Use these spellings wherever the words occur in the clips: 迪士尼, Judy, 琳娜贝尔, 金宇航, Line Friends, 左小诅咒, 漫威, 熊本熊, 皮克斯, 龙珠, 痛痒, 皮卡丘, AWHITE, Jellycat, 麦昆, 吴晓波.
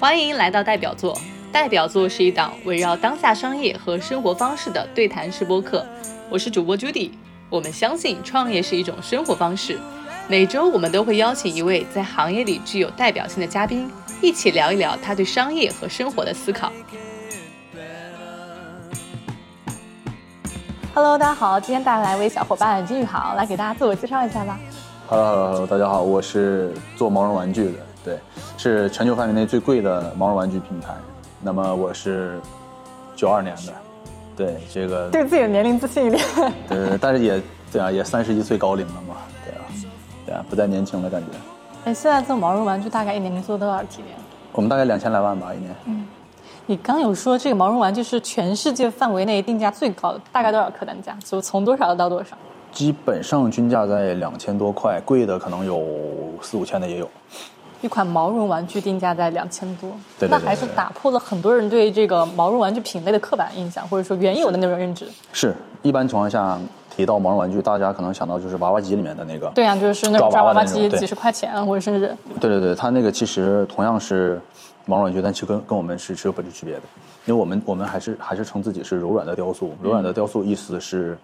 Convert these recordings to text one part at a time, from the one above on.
欢迎来到代表作。代表作是一档围绕当下商业和生活方式的对谈式播客。我是主播 Judy， 我们相信创业是一种生活方式。每周我们都会邀请一位在行业里具有代表性的嘉宾，一起聊一聊他对商业和生活的思考。Hello， 大家好，今天带来一位小伙伴金宇航，来给大家自我介绍一下吧。Hello， 大家好，我是做毛绒玩具的，对，是全球范围内最贵的毛绒玩具品牌。那么我是92年的，对这个对自己的年龄自信一点，对，但是也对啊，也31岁高龄了嘛，对啊，对啊，不再年轻了感觉。哎，现在做毛绒玩具大概一年能做多少体验？我们大概2000来万吧一年。嗯，你刚有说这个毛绒玩具是全世界范围内定价最高的，大概多少客单价？就从多少到多少？基本上均价在2000多块，贵的可能有4、5千的也有。一款毛绒玩具定价在2000多，对对对对对，那还是打破了很多人对这个毛绒玩具品类的刻板印象，或者说原有的那种认知。是，一般情况下提到毛绒玩具，大家可能想到就是娃娃机里面的那个，对啊，就是那种抓娃娃机几十块钱，或者甚至，对对对，它那个其实同样是毛绒玩具，但其实跟我们是有本质区别的，因为我们还是称自己是柔软的雕塑，柔软的雕塑意思是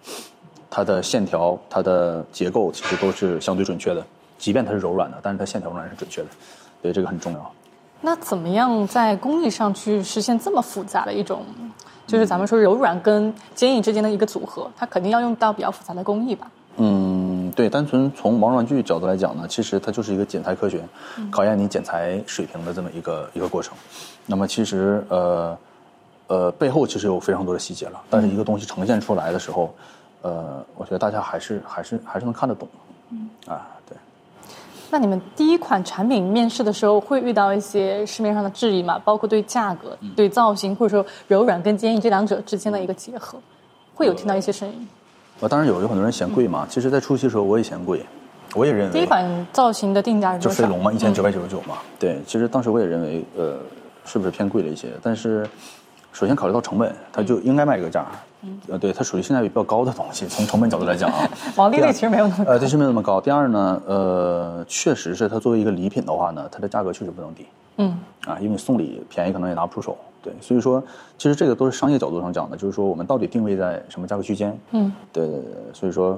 它的线条、它的结构其实都是相对准确的。即便它是柔软的，但是它线条仍然是准确的，对，这个很重要。那怎么样在工艺上去实现这么复杂的一种，就是咱们说柔软跟坚硬之间的一个组合，它肯定要用到比较复杂的工艺吧？嗯，对，单纯从毛绒玩具角度来讲呢，其实它就是一个剪裁科学，考验你剪裁水平的这么一个过程。那么其实背后其实有非常多的细节了，但是一个东西呈现出来的时候，我觉得大家还是能看得懂，啊，对。那你们第一款产品面试的时候会遇到一些市面上的质疑吗？包括对价格、对造型，或者说柔软跟坚硬这两者之间的一个结合，会有听到一些声音？当然有很多人嫌贵嘛。其实在初期的时候我也嫌贵，我也认为第一款造型的定价是多少？就飞龙嘛，1999嘛。对，其实当时我也认为是不是偏贵了一些？但是首先考虑到成本，它就应该卖这个价。对，它属于性价比比较高的东西，从成本角度来讲啊，毛利率其实没有那么高，其实没有那么高。第二呢，确实是它作为一个礼品的话呢，它的价格确实不能低，啊，因为你送礼便宜可能也拿不出手，对，所以说其实这个都是商业角度上讲的，就是说我们到底定位在什么价格区间，对，所以说，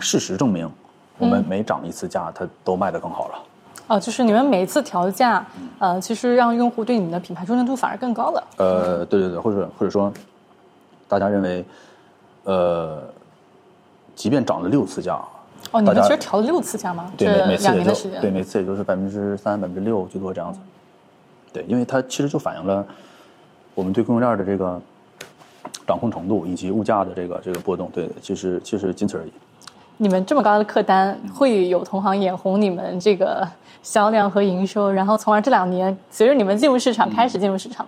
事实证明，我们每涨一次价，它都卖得更好了。哦，就是你们每一次调价，其实让用户对你们的品牌忠诚度反而更高了。对对对，或者说。大家认为，即便涨了6次价，哦，你们其实调了6次价吗？对，每次也就是3%、6%最多这样子。对，因为它其实就反映了我们对供应链的这个掌控程度以及物价的这个波动。对，其实仅此而已。你们这么高的客单，会有同行眼红你们这个销量和营收，然后从而这2年随着你们进入市场，开始进入市场。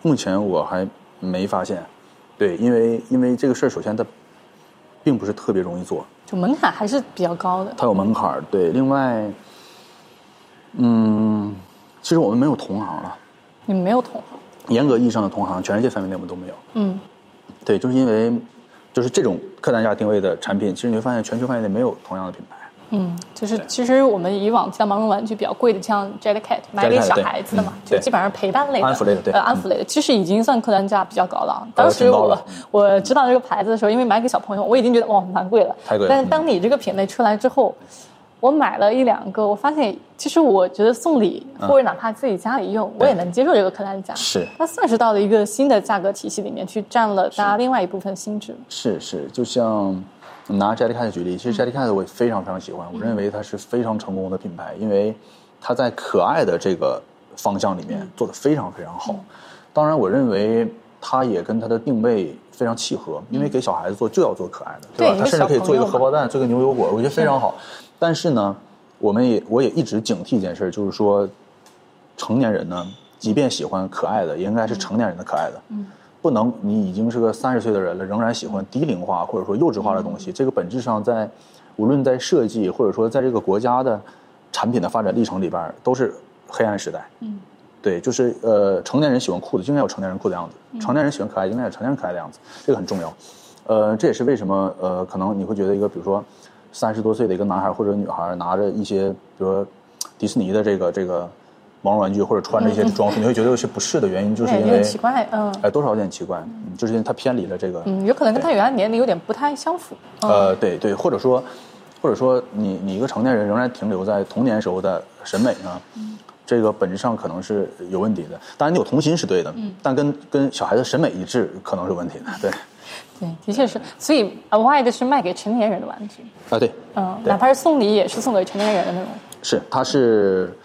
目前我还没发现。对，因为这个事儿，首先它并不是特别容易做，就门槛还是比较高的。它有门槛，对。另外，其实我们没有同行了。你们没有同行？严格意义上的同行，全世界范围内我们都没有。对，就是因为就是这种客单价定位的产品，其实你会发现全球范围内没有同样的品牌。就是其实我们以往像毛绒玩具比较贵的，像 Jellycat 买给小孩子的嘛，就基本上陪伴类的、安抚类的，对，安抚类的，其实已经算客单价比较高了。当时我知道这个牌子的时候，因为买给小朋友，我已经觉得哇蛮贵了，太贵了。但是当你这个品类出来之后，我买了1、2个，我发现其实我觉得送礼或者哪怕自己家里用，我也能接受这个客单价。是，它算是到了一个新的价格体系里面去，占了大家另外一部分心智。是，就像。拿 Jellycat 举例，其实 Jellycat 我非常非常喜欢，我认为它是非常成功的品牌，因为它在可爱的这个方向里面做得非常非常好。当然，我认为它也跟它的定位非常契合，因为给小孩子做就要做可爱的，对吧？它甚至可以做一个荷包蛋，做一个牛油果，我觉得非常好。但是呢，我也一直警惕一件事，就是说，成年人呢，即便喜欢可爱的，也应该是成年人的可爱的。不能，你已经是个30岁的人了，仍然喜欢低龄化或者说幼稚化的东西。这个本质上在，无论在设计或者说在这个国家的产品的发展历程里边，都是黑暗时代。对，就是成年人喜欢裤子，就应该有成年人裤的样子；成年人喜欢可爱，应该有成年人可爱的样子。这个很重要。这也是为什么可能你会觉得一个，比如说30多岁的一个男孩或者女孩拿着一些，比如说迪士尼的这个毛绒玩具或者穿着一些装束，你会觉得有些不适的原因，就是因为有点奇怪，哎，多少有点奇怪，就是因为它偏离了这个，有可能跟他原来年龄有点不太相符，对对，或者说你一个成年人仍然停留在童年时候的审美呢，这个本质上可能是有问题的。当然你有童心是对的，但跟小孩子审美一致可能是问题的，对。对，的确是，所以 AWHITE 是卖给成年人的玩具啊，对，哪怕是送礼也是送给成年人的那种。是，它是，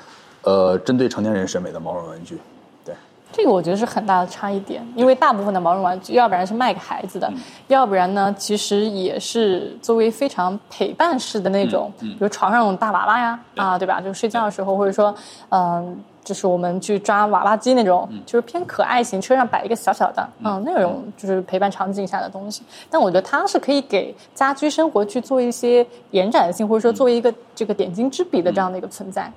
针对成年人审美的毛绒玩具，对。这个我觉得是很大的差异点，因为大部分的毛绒玩具，要不然是卖给孩子的，要不然呢，其实也是作为非常陪伴式的那种，比如床上那种大娃娃呀，啊，对吧？就睡觉的时候，或者说，就是我们去抓娃娃机那种，就是偏可爱型，车上摆一个小小的，那种就是陪伴场景下的东西。但我觉得它是可以给家居生活去做一些延展性，或者说作为一个这个点睛之笔的这样的一个存在。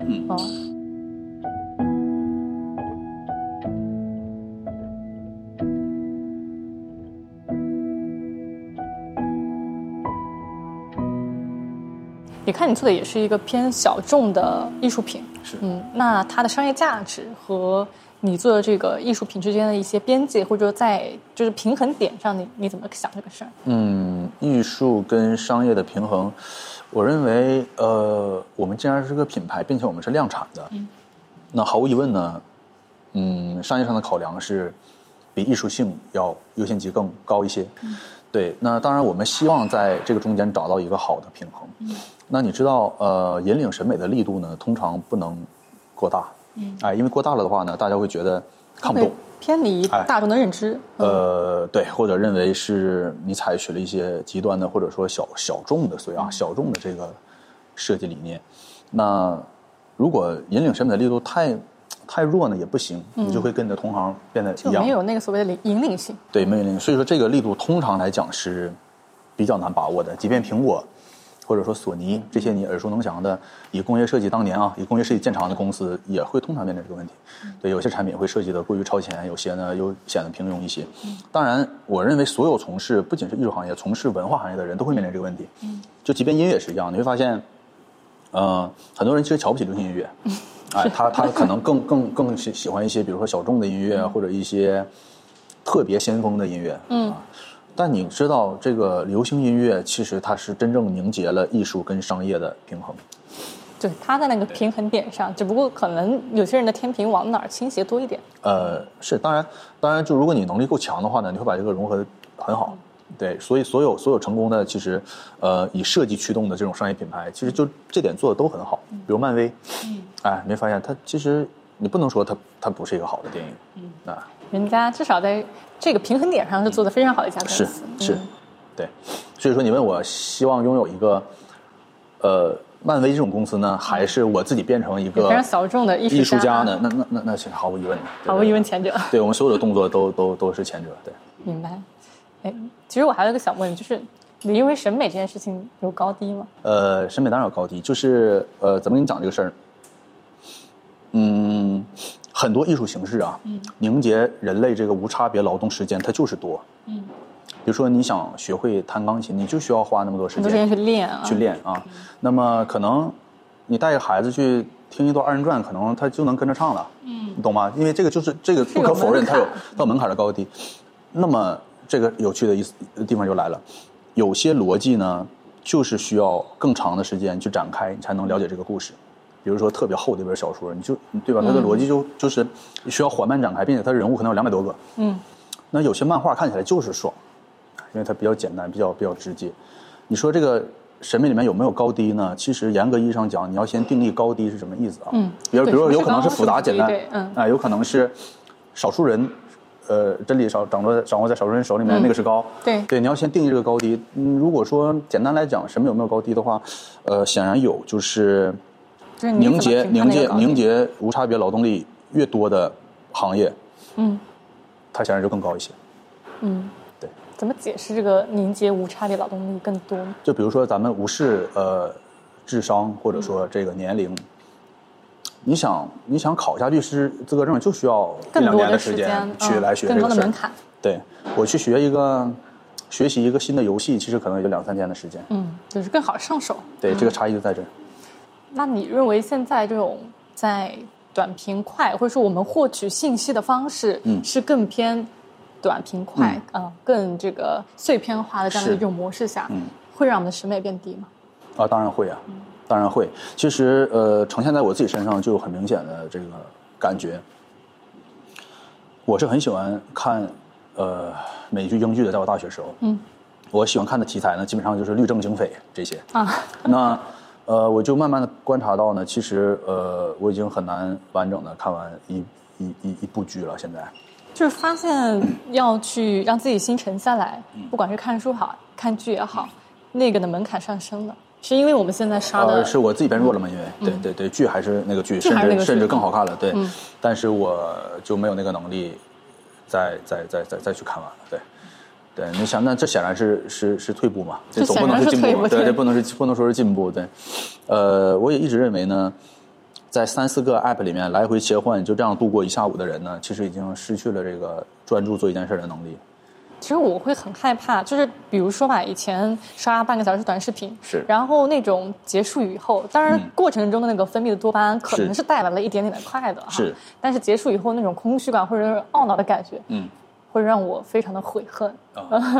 你看，你做的也是一个偏小众的艺术品，是，那它的商业价值和你做的这个艺术品之间的一些边界，或者说在就是平衡点上，你怎么想这个事儿？艺术跟商业的平衡，我认为，我们既然是个品牌，并且我们是量产的，那毫无疑问呢，商业上的考量是比艺术性要优先级更高一些，对。那当然，我们希望在这个中间找到一个好的平衡。那你知道，引领审美的力度呢，通常不能过大，哎，因为过大了的话呢，大家会觉得看不懂，偏离大众的认知，对，或者认为是你采取了一些极端的，或者说小众的，所以啊，小众的这个设计理念。那如果引领审美的力度太弱呢，也不行，你就会跟你的同行变得一样，就没有那个所谓的引领性，对，没有引领性。所以说，这个力度通常来讲是比较难把握的，即便苹果。或者说索尼这些你耳熟能详的以工业设计当年啊以工业设计见长的公司也会通常面临这个问题，对，有些产品会设计的过于超前，有些呢又显得平庸一些。当然我认为所有从事不仅是艺术行业从事文化行业的人都会面临这个问题，就即便音乐是一样，你会发现很多人其实瞧不起流行音乐，哎，他可能更喜欢一些比如说小众的音乐，或者一些特别先锋的音乐，但你知道这个流行音乐其实它是真正凝结了艺术跟商业的平衡，对，它在那个平衡点上，只不过可能有些人的天平往哪儿倾斜多一点，是，当然就如果你能力够强的话呢，你会把这个融合得很好，对，所以所有成功的其实以设计驱动的这种商业品牌其实就这点做的都很好，比如漫威，哎，没发现它其实你不能说它不是一个好的电影，人家至少在这个平衡点上是做的非常好的一家公司，是，对。所以说你问我希望拥有一个漫威这种公司呢，还是我自己变成一个非常小众的艺术家呢？那是毫无疑问的，毫无疑问前者。对，我们所有的动作都是前者，对。明白。哎，其实我还有一个想问，就是你因为审美这件事情有高低吗？审美当然有高低，就是怎么跟你讲这个事儿？很多艺术形式啊，凝结人类这个无差别劳动时间，它就是多。比如说你想学会弹钢琴，你就需要花那么多时间去练啊。那么可能你带着孩子去听一段二人转，可能他就能跟着唱了。你懂吗？因为这个就是这个不可否认，它有门槛的高低。那么这个有趣的地方就来了，有些逻辑呢，就是需要更长的时间去展开，你才能了解这个故事。比如说特别厚的一本小说，你就对吧？它的逻辑就是需要缓慢展开，并且它人物可能有200多个。那有些漫画看起来就是爽，因为它比较简单，比较直接。你说这个审美里面有没有高低呢？其实严格意义上讲，你要先定义高低是什么意思啊？比如说有可能是复杂简单，有可能是少数人，真理掌握在少数人手里面，那个是高。对，你要先定义这个高低。如果说简单来讲，审美有没有高低的话，显然有，就是凝结无差别劳动力越多的行业，它显然就更高一些。对。怎么解释这个凝结无差别劳动力更多？就比如说咱们无视智商或者说这个年龄，你想考一下律师资格证，就需要一两年的时间去来学这个事儿，更多的门槛。对，我去学习一个新的游戏，其实可能也就2-3天的时间。就是更好上手。对，这个差异就在这儿。那你认为现在这种在短平快，或者说我们获取信息的方式是更偏短平快更这个碎片化的这样的一种模式下，会让我们的审美变低吗？啊，当然会啊，当然会。其实呈现在我自己身上就很明显的这个感觉。我是很喜欢看美剧、英剧的，在我大学时候，我喜欢看的题材呢，基本上就是律政、警匪这些啊。那我就慢慢的观察到呢，其实我已经很难完整的看完一部剧了。现在就是发现要去让自己心沉下来，不管是看书好看剧也好，那个的门槛上升了。是因为我们现在刷的是我自己变弱了嘛？因为对，剧还是那个剧，甚至更好看了。对，但是我就没有那个能力再去看完了。对。对，你想，那这显然是退步嘛？这总不能是进步，对，这不能说是进步，对。我也一直认为呢，在3-4个 app 里面来回切换，就这样度过一下午的人呢，其实已经失去了这个专注做一件事的能力。其实我会很害怕，就是比如说吧，以前刷半个小时短视频，是，然后那种结束以后，当然过程中的那个分泌的多巴胺可能是带来了一点点的快乐，是，但是结束以后那种空虚感或者是懊恼的感觉，会让我非常的悔恨，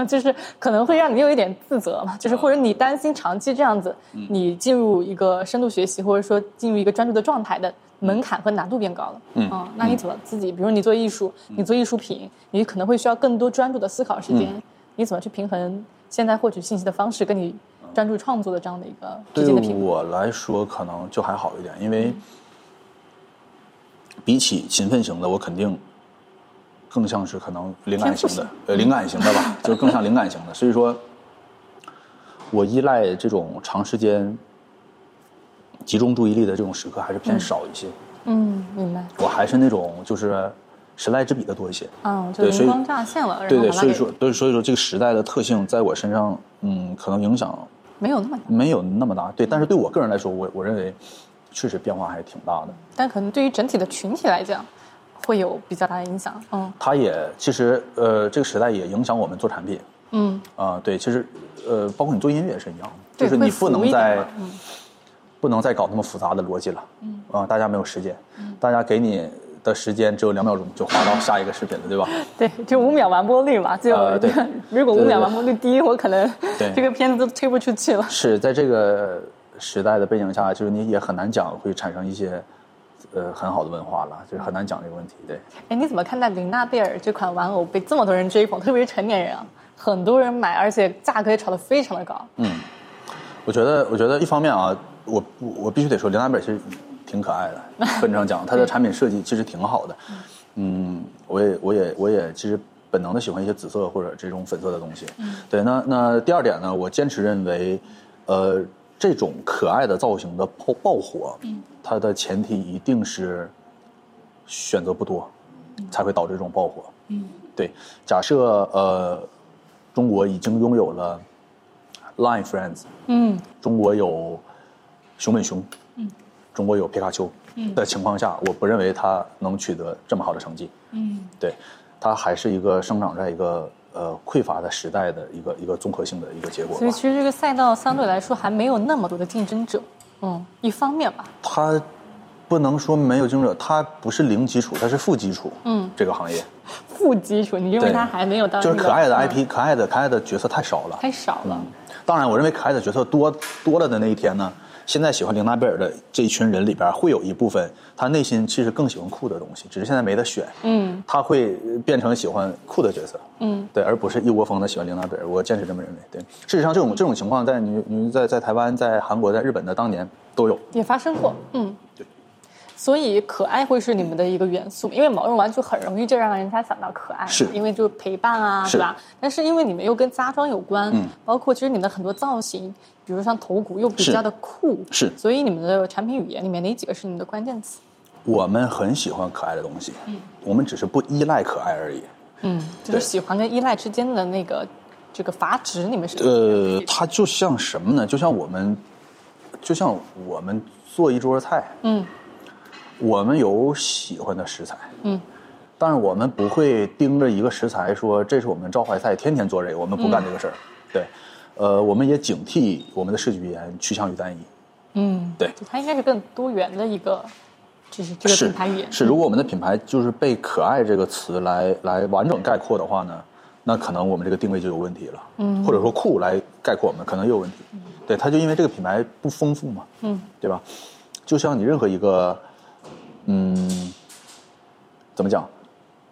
就是可能会让你有一点自责嘛，就是或者你担心长期这样子，你进入一个深度学习或者说进入一个专注的状态的门槛和难度变高了。那你怎么自己，比如你做艺术，你做艺术品，你可能会需要更多专注的思考时间，你怎么去平衡现在获取信息的方式跟你专注创作的这样的一个之间的平衡？对我来说可能就还好一点，因为比起勤奋型的，我肯定更像是可能灵感型的，灵感型的吧，就是更像灵感型的。所以说，我依赖这种长时间集中注意力的这种时刻还是偏少一些。明白。我还是那种就是神来之笔的多一些。就灵光乍现了。对，所以说这个时代的特性在我身上，可能影响没有那么大。对，但是对我个人来说，我认为确实变化还挺大的。但可能对于整体的群体来讲，会有比较大的影响。它也其实这个时代也影响我们做产品。对，其实包括你做音乐也是一样，就是你不能再搞那么复杂的逻辑了。大家没有时间，大家给你的时间只有2秒钟，就滑到下一个视频了，对吧？对，就5秒完播率嘛，就对。如果5秒完播率低，我可能这个片子都推不出去了。是在这个时代的背景下，就是你也很难讲会产生一些很好的文化了，就是很难讲这个问题。对，哎，你怎么看待琳娜贝尔这款玩偶被这么多人追捧，特别是成年人啊，很多人买，而且价格也炒得非常的高。我觉得一方面啊，我必须得说，琳娜贝尔其实挺可爱的，本质上讲，它的产品设计其实挺好的。我也其实本能的喜欢一些紫色或者这种粉色的东西。对，那第二点呢，我坚持认为，这种可爱的造型的爆火，它的前提一定是选择不多，才会导致这种爆火。对，假设中国已经拥有了 Line Friends， 中国有熊本熊，中国有皮卡丘的情况下，我不认为它能取得这么好的成绩。对，它还是一个生长在一个匮乏的时代的一个综合性的一个结果。所以其实这个赛道相对来说还没有那么多的竞争者。一方面吧，它不能说没有竞争者，它不是零基础，它是负基础。这个行业负基础，你认为它还没有到？就是可爱的 IP，可爱的角色太少了，当然，我认为可爱的角色多了的那一天呢，现在喜欢琳娜贝尔的这一群人里边，会有一部分他内心其实更喜欢酷的东西，只是现在没得选。他会变成喜欢酷的角色。对，而不是一窝蜂的喜欢琳娜贝尔。我坚持这么认为。对，事实上这种情况在在台湾、在韩国、在日本的当年都有，也发生过。对。所以可爱会是你们的一个元素，因为毛绒玩具很容易就让人家想到可爱，因为就是陪伴啊，是吧？但是因为你们又跟家装有关，包括其实你们的很多造型，比如像头骨又比较的酷，是。所以你们的产品语言里面哪几个是你们的关键词？我们很喜欢可爱的东西，我们只是不依赖可爱而已。就是喜欢跟依赖之间的那个这个阀值，你们是？它就像什么呢？就像我们做一桌菜，我们有喜欢的食材，但是我们不会盯着一个食材说这是我们招牌菜，天天做这个，我们不干这个事儿。对，我们也警惕我们的视觉语言趋向于单一。对，它应该是更多元的一个就是这个品牌语言。是，如果我们的品牌就是被可爱这个词来完整概括的话呢，那可能我们这个定位就有问题了。嗯，或者说酷来概括我们可能有问题。嗯，对，它就因为这个品牌不丰富嘛。嗯，对吧？就像你任何一个，怎么讲？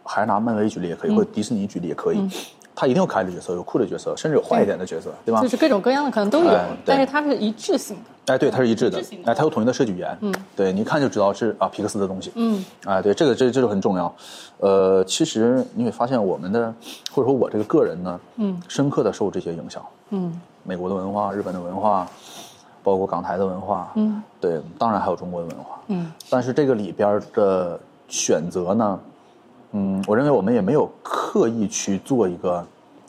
还是拿漫威举例也可以，或者迪士尼举例也可以。嗯，它一定有可爱的角色，有酷的角色，甚至有坏一点的角色， 对吧？就是各种各样的可能都有，但是它是一致性的。哎，对，它是一致的。哎，它有统一的设计语言。嗯，对，你一看就知道是啊皮克斯的东西。嗯，哎，对，这就很重要。其实你会发现我们的，或者说我这个个人呢，深刻的受这些影响。嗯，美国的文化、日本的文化，包括港台的文化。嗯，对，当然还有中国的文化。嗯，但是这个里边的选择呢？我认为我们也没有刻意去做一个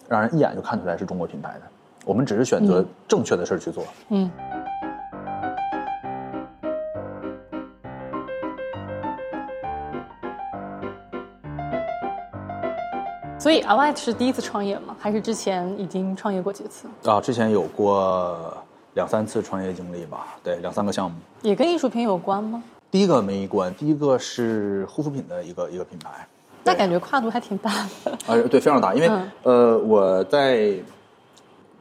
让人一眼就看出来是中国品牌的，我们只是选择正确的事去做。嗯。所以 AWHITE 是第一次创业吗？还是之前已经创业过几次？啊，之前有过2-3次创业经历吧，对，2-3个项目。也跟艺术品有关吗？第一个没关，第一个是护肤品的一个品牌。那感觉跨度还挺大的啊，对，非常大。因为我在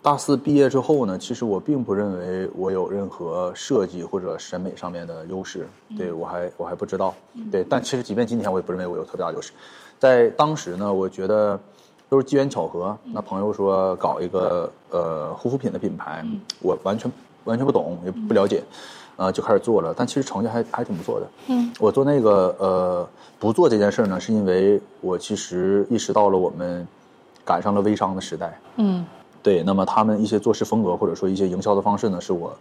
大四毕业之后呢，其实我并不认为我有任何设计或者审美上面的优势，对，我还不知道，对。但其实即便今天，我也不认为我有特别大优势。在当时呢，我觉得都是机缘巧合。那朋友说搞一个护肤品的品牌，我完全不懂，也不了解。就开始做了，但其实成绩还挺不错的。嗯，我做那个不做这件事呢，是因为我其实意识到了我们赶上了微商的时代。嗯，对。那么他们一些做事风格或者说一些营销的方式呢，是我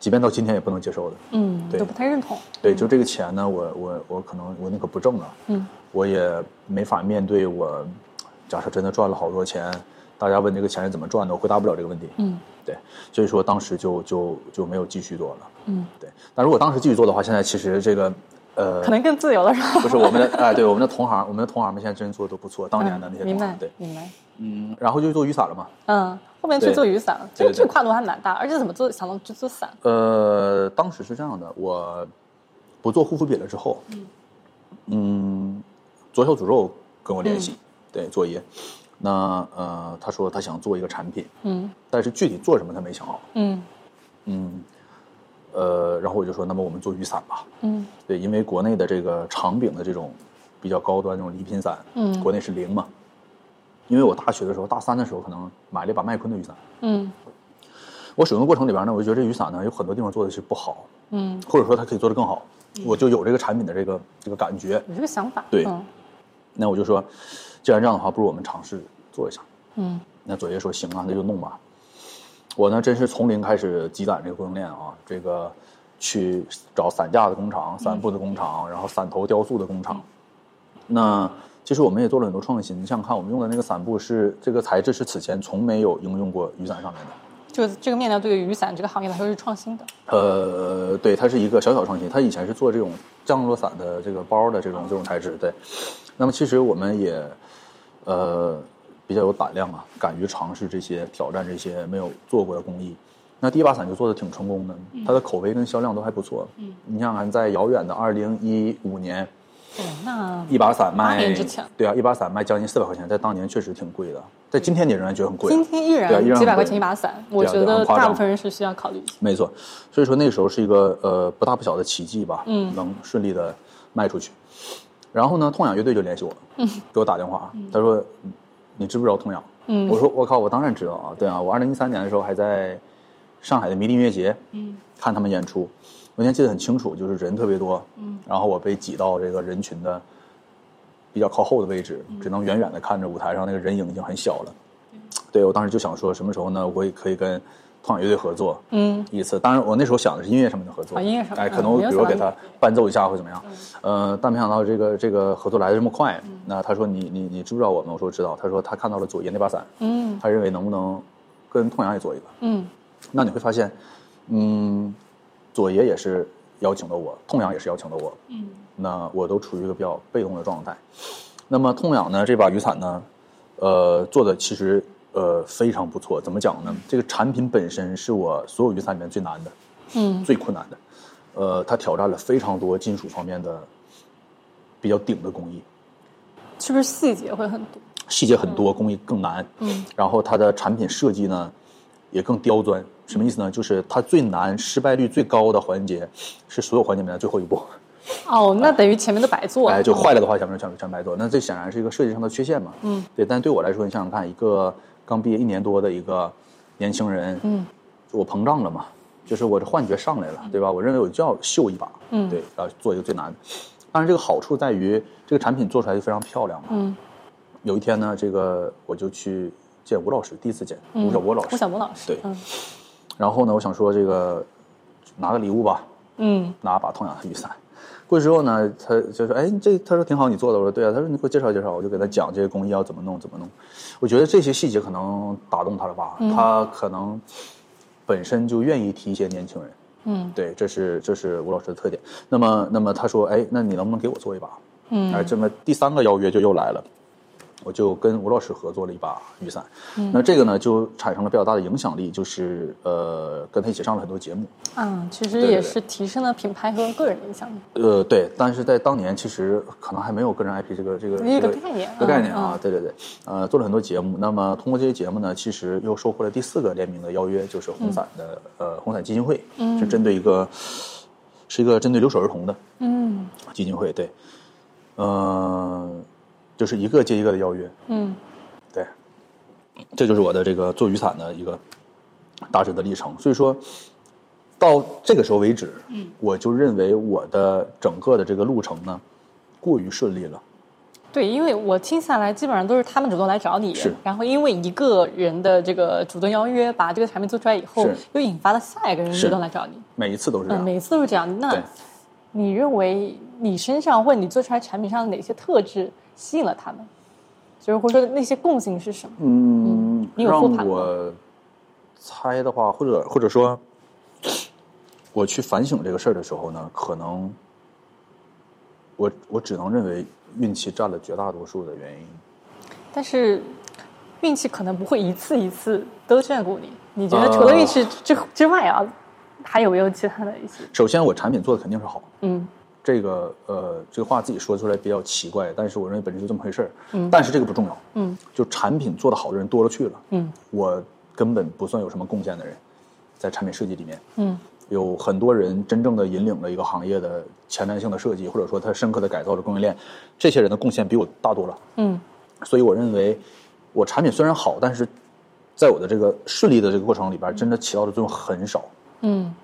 即便到今天也不能接受的。嗯，对，都不太认同。对，就这个钱呢，我可能我宁可不挣了。嗯，我也没法面对我假设真的赚了好多钱，大家问这个钱是怎么赚的，我回答不了这个问题。嗯，对，所以说当时就没有继续做了。嗯，对。但如果当时继续做的话，现在其实这个可能更自由了，是吧？不是我们的哎，对，我们的同行们现在真做的都不错，当年的那些同行。对，明白。嗯，然后就做雨伞了嘛。嗯，后面去做雨伞了，这跨度还蛮大，而且怎么做想到去做伞？当时是这样的，我不做护肤品了之后，左小诅咒跟我联系，对，作业。那他说他想做一个产品，但是具体做什么他没想好，然后我就说，那么我们做雨伞吧，对，因为国内的这个长柄的这种比较高端这种礼品伞，国内是零嘛，因为我大学的时候大3的时候可能买了一把麦昆的雨伞，我使用的过程里边呢，我就觉得这雨伞呢有很多地方做的是不好，或者说它可以做得更好，我就有这个产品的这个感觉，有这个想法，对，那我就说。既然这样的话，不如我们尝试做一下。那左爷说行啊，那就弄吧。我呢，真是从零开始积攒这个供应链啊，这个去找伞架的工厂、伞布的工厂，然后伞头雕塑的工厂。那其实我们也做了很多创新，你想看我们用的那个伞布是这个材质是此前从没有应用过雨伞上面的。就这个面料对于雨伞这个行业来说是创新的。对，它是一个小创新。它以前是做这种降落伞的这个包的这种材质，对。那么其实我们也。比较有胆量啊，敢于尝试这些挑战，这些没有做过的工艺。那第一把伞就做的挺成功的，它的口碑跟销量都还不错。你想想，在遥远的2015年，那一把伞卖，对啊，一把伞卖将近400块钱，在当年确实挺贵的，在今天你仍然觉得很贵。今天依然几百块钱一把伞，我觉得大部分人是需要考虑一下。没错，所以说那时候是一个不大不小的奇迹吧，能顺利的卖出去。然后呢，痛痒乐队就联系我，给我打电话，他说：“你知不知道痛痒？”我说：“我靠，我当然知道啊，对啊，我2013年的时候还在上海的迷笛音乐节，看他们演出，我现在记得很清楚，就是人特别多，然后我被挤到这个人群的比较靠后的位置，只能远远的看着舞台上那个人影已经很小了。对，我当时就想说，什么时候呢，我也可以跟。”乐队合作，一次。当然，我那时候想的是音乐上面的合作，音乐上，可能比如给他伴奏一下或怎么样，但没想到这个合作来的这么快。那他说你知不知道我们？我说知道。他说他看到了左爷那把伞，他认为能不能跟痛痒也做一个？那你会发现，左爷也是邀请了我，痛痒也是邀请了我，那我都处于一个比较被动的状态。那么痛痒呢，这把雨伞呢，做的其实。非常不错。怎么讲呢？这个产品本身是我所有雨伞里面最难的，最困难的。他挑战了非常多金属方面的比较顶的工艺。是不是细节会很多？细节很多，工艺更难。嗯。然后它的产品设计呢，也更刁钻。什么意思呢？就是它最难、失败率最高的环节，是所有环节里面的最后一步。哦，那等于前面都白做了。哎，就坏了的话，前面白做。那这显然是一个设计上的缺陷嘛。嗯。对，但对我来说，你想想看，一个刚毕业1年多的一个年轻人，嗯，我膨胀了嘛，就是我的幻觉上来了，对吧？我认为我就要秀一把，嗯，对，然后做一个最难的。当然，这个好处在于这个产品做出来就非常漂亮嘛。嗯。有一天呢，这个我就去见吴老师，第一次见吴晓波老师。吴晓波老师，对。嗯。然后呢，我想说这个拿个礼物吧，嗯，拿把痛痒的雨伞。过去之后呢，他就说：“哎，这他说挺好，你做的。”我说：“对啊。”他说：“你给我介绍介绍。”我就给他讲这些工艺要怎么弄，怎么弄。我觉得这些细节可能打动他了吧，嗯、他可能本身就愿意提携年轻人。嗯，对，这是吴老师的特点。那么他说：“哎，那你能不能给我做一把？”嗯，哎，这么第3个邀约就又来了。我就跟吴老师合作了一把雨伞，嗯、那这个呢就产生了比较大的影响力，就是跟他一起上了很多节目。嗯，其实也是提升了品牌和个人影响力。对，但是在当年其实可能还没有个人 IP 这个概念，这个概念啊，对对对，做了很多节目。那么通过这些节目呢，其实又收获了第4个联名的邀约，就是红伞的、嗯、红伞基金会，嗯、是一个针对留守儿童的嗯基金会，对，就是一个接一个的邀约，嗯，对，这就是我的这个做雨伞的一个大致的历程。所以说到这个时候为止，嗯，我就认为我的整个的这个路程呢过于顺利了。对，因为我听下来基本上都是他们主动来找你，是，然后因为一个人的这个主动邀约把这个产品做出来以后，又引发了下一个人主动来找你，每一次都是这样，每一次都是这样。那你认为你身上或你做出来产品上的哪些特质吸引了他们，就是或者说那些共性是什么？嗯，你有复盘吗？让我猜的话，或者说，我去反省这个事儿的时候呢，可能我只能认为运气占了绝大多数的原因。但是运气可能不会一次一次都眷顾你。你觉得除了运气之外啊，还有没有其他的一些？首先，我产品做的肯定是好。嗯。这个话自己说出来比较奇怪，但是我认为本身就这么回事儿。嗯，但是这个不重要。嗯，就产品做得好的人多了去了。嗯，我根本不算有什么贡献的人，在产品设计里面，嗯，有很多人真正的引领了一个行业的前瞻性的设计，或者说他深刻的改造了供应链，这些人的贡献比我大多了。嗯，所以我认为我产品虽然好，但是在我的这个顺利的这个过程里边，真的起到的作用很少。嗯，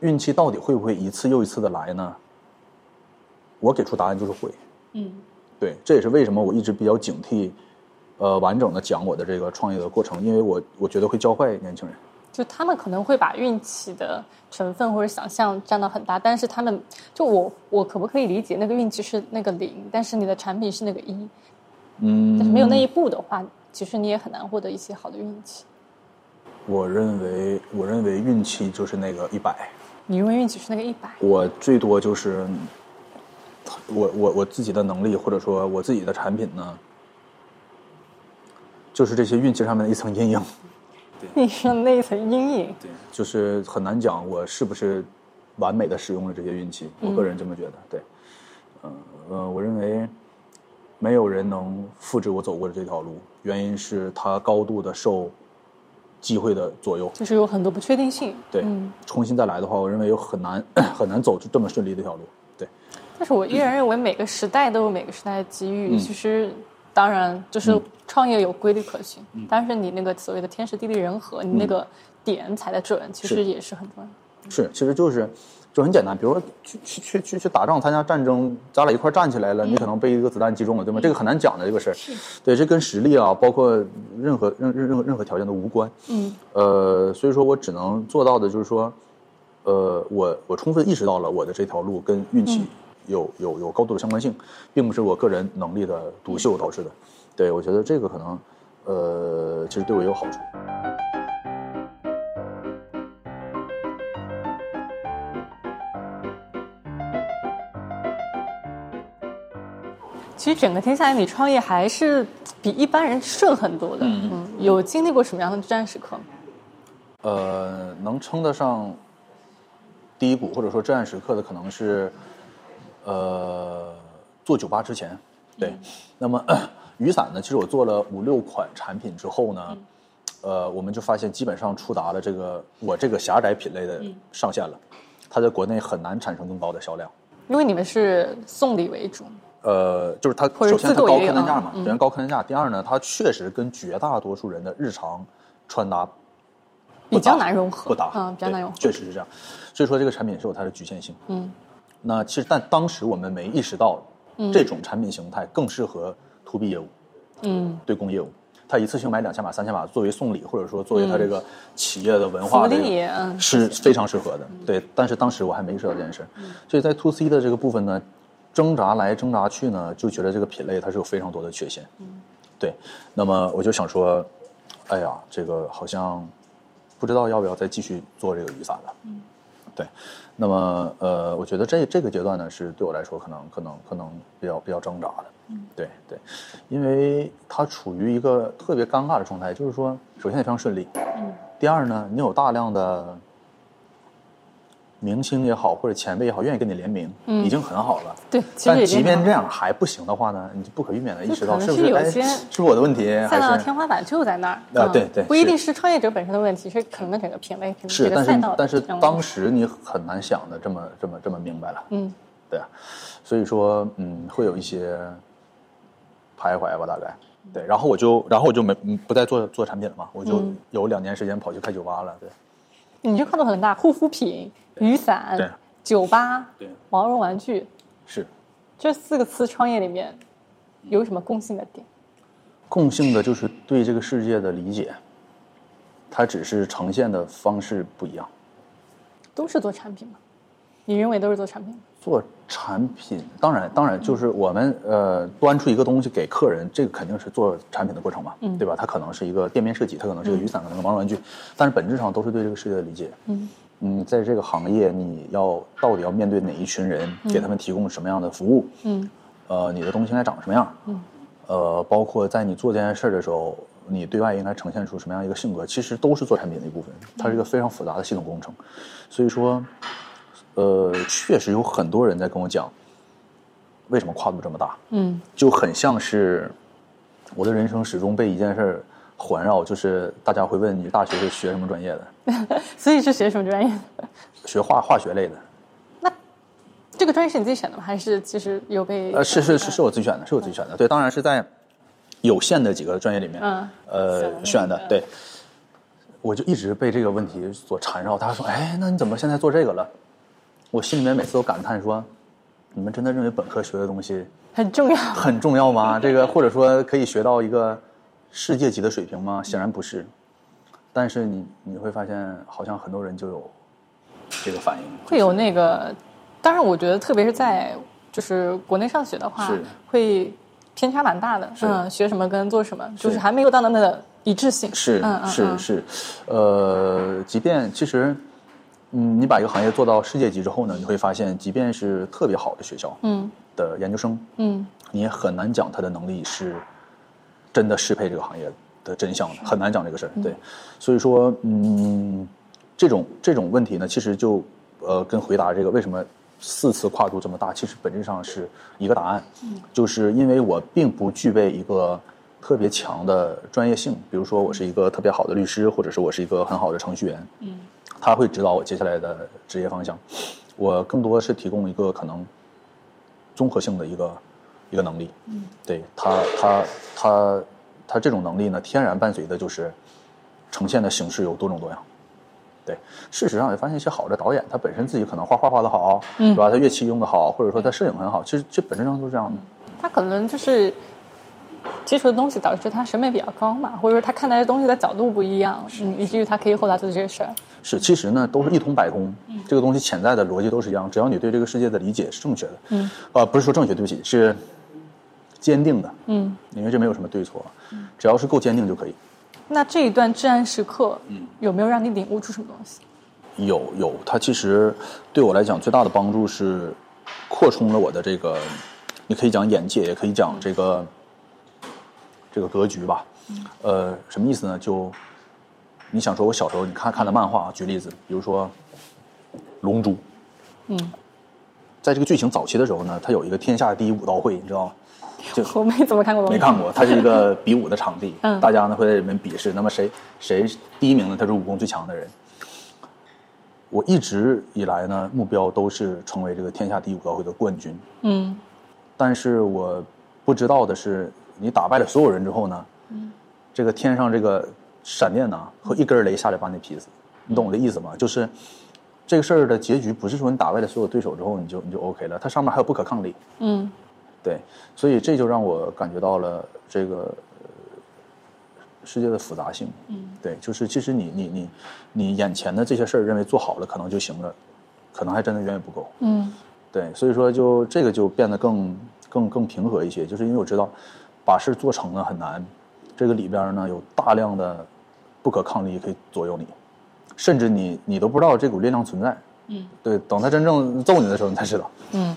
运气到底会不会一次又一次的来呢？我给出答案就是会，嗯，对，这也是为什么我一直比较警惕，完整的讲我的这个创业的过程，因为我觉得会教坏年轻人，就他们可能会把运气的成分或者想象占到很大，但是他们就我可不可以理解那个运气是那个0，但是你的产品是那个1，嗯，但是没有那一步的话，其实你也很难获得一些好的运气。我认为运气就是那个100，你认为运气是那个100？我最多就是。我自己的能力，或者说我自己的产品呢，就是这些运气上面的一层阴影。对，那一层阴影。对，就是很难讲我是不是完美的使用了这些运气，我个人这么觉得。对，我认为没有人能复制我走过的这条路，原因是它高度的受机会的左右，就是有很多不确定性。对，重新再来的话，我认为有很难走出这么顺利的一条路。对。但是我依然认为每个时代都有每个时代的机遇，其实当然就是创业有规律可循，但是你那个所谓的天时地利人和，你那个点踩得准，其实也是很重要。是，其实就很简单，比如说去打仗参加战争，咱俩一块站起来了，你可能被一个子弹击中了，对吗？这个很难讲的这个事儿，对，这跟实力啊，包括任何条件都无关。嗯，所以说我只能做到的就是说，我充分意识到了我的这条路跟运气。有高度的相关性，并不是我个人能力的独秀导致的。对，我觉得这个可能，其实对我也有好处。其实整个听下来，你创业还是比一般人顺很多的。嗯，有经历过什么样的至暗时刻吗？能称得上低谷或者说至暗时刻的可能是，做酒吧之前，对。那么雨伞呢，其实我做了5、6款产品之后呢，我们就发现基本上触达了这个我这个狭窄品类的上限了，它在国内很难产生更高的销量。因为你们是送礼为主。就是它首先它高客单价嘛，首先高客单价。第二呢，它确实跟绝大多数人的日常穿搭比较难融合，不搭，比较难融合，确实是这样。所以说这个产品是有它的局限性。嗯，那其实但当时我们没意识到，这种产品形态更适合 to B 业务，对公业务。他一次性买2000码、3000码作为送礼，或者说作为他这个企业的文化的是非常适合的。对，但是当时我还没意识到这件事，所以在 to C 的这个部分呢，挣扎来挣扎去呢，就觉得这个品类它是有非常多的缺陷。对，那么我就想说，哎呀，这个好像不知道要不要再继续做这个雨伞了。对，那么我觉得这个阶段呢，是对我来说可能比较挣扎的。对对，因为它处于一个特别尴尬的状态，就是说，首先也非常顺利，第二呢，你有大量的明星也好，或者前辈也好，愿意跟你联名，已经很好了。对，但即便这样还不行的话呢，你就不可避免的意识到，是不是有些是我的问题，赛道天花板就在那儿。对对，不一定是创业者本身的问题，是可能整个品类，可能是但是当时你很难想的这么明白了。对啊，所以说会有一些徘徊吧，大概。对，然后我就不再做产品了嘛，我就有2年时间跑去开酒吧了。对。你这跨度很大，护肤品、雨伞、酒吧、毛绒玩具，是这4个词创业里面有什么共性的点？共性的就是对这个世界的理解，它只是呈现的方式不一样。都是做产品吗？你认为都是做产品吗？做产品，当然就是我们端出一个东西给客人，这个肯定是做产品的过程嘛，对吧？它可能是一个店面设计，它可能是个雨伞，可能是毛绒玩具，但是本质上都是对这个世界的理解。在这个行业，你到底要面对哪一群人，给他们提供什么样的服务？你的东西应该长什么样？包括在你做这件事的时候，你对外应该呈现出什么样一个性格？其实都是做产品的一部分，它是一个非常复杂的系统工程。所以说，确实有很多人在跟我讲，为什么跨度这么大？就很像是我的人生始终被一件事环绕，就是大家会问你大学是学什么专业的，所以是学什么专业的？学化学类的。那这个专业是你自己选的吗？还是其实有被是我自己选的，是我自己选的。对，当然是在有限的几个专业里面，选的。对，我就一直被这个问题所缠绕。他说：“哎，那你怎么现在做这个了？”我心里面每次都感叹说：“你们真的认为本科学的东西很重要？很重要吗？这个或者说可以学到一个世界级的水平吗？显然不是。但是你会发现，好像很多人就有这个反应，会有那个。当然，我觉得特别是在就是国内上学的话，会偏差蛮大的。学什么跟做什么，就是还没有到那么的一致性。是，即便其实，你把一个行业做到世界级之后呢，你会发现，即便是特别好的学校，的研究生，你也很难讲他的能力是真的适配这个行业的真相的，很难讲这个事儿。对，所以说，这种问题呢，其实就跟回答这个为什么4次跨度这么大，其实本质上是一个答案，就是因为我并不具备一个特别强的专业性，比如说我是一个特别好的律师，或者是我是一个很好的程序员，他会指导我接下来的职业方向。我更多是提供一个可能综合性的一个能力。对，他这种能力呢，天然伴随的就是呈现的形式有多种多样。对，事实上也发现一些好的导演，他本身自己可能画的好，对吧？他乐器用的好，或者说他摄影很好，其实这本质上都是这样的。他可能就是接触的东西导致他审美比较高嘛，或者说他看待的东西的角度不一样，以至于他可以后来做这些事儿。是，其实呢都是一通百通，这个东西潜在的逻辑都是一样，只要你对这个世界的理解是正确的，不是说正确，对不起，是坚定的，因为这没有什么对错，只要是够坚定就可以。那这一段至暗时刻，有没有让你领悟出什么东西？有，它其实对我来讲最大的帮助是扩充了我的这个，你可以讲眼界，也可以讲这个格局吧。什么意思呢？就你想说我小时候你看的漫画，举例子，比如说《龙珠。嗯，在这个剧情早期的时候呢，它有一个天下第一武道会，你知道吗？我没怎么看过龙珠，没看过。它是一个比武的场地，嗯，大家呢会在里面比试，那么谁第一名呢，他是武功最强的人。我一直以来呢，目标都是成为这个天下第一武道会的冠军。嗯，但是我不知道的是，你打败了所有人之后呢，嗯，这个天上这个闪电呢，和一根雷下来把你劈死。你懂我的意思吗？就是这个事儿的结局不是说你打败了所有对手之后你就 OK 了，它上面还有不可抗力。嗯，对，所以这就让我感觉到了这个世界的复杂性。嗯，对，就是其实你眼前的这些事儿认为做好了可能就行了，可能还真的远远不够。嗯，对，所以说就这个就变得更平和一些，就是因为我知道把事做成了很难，这个里边呢有大量的不可抗力可以左右你，甚至你都不知道这股力量存在。嗯，对，等他真正揍你的时候你才知道。嗯，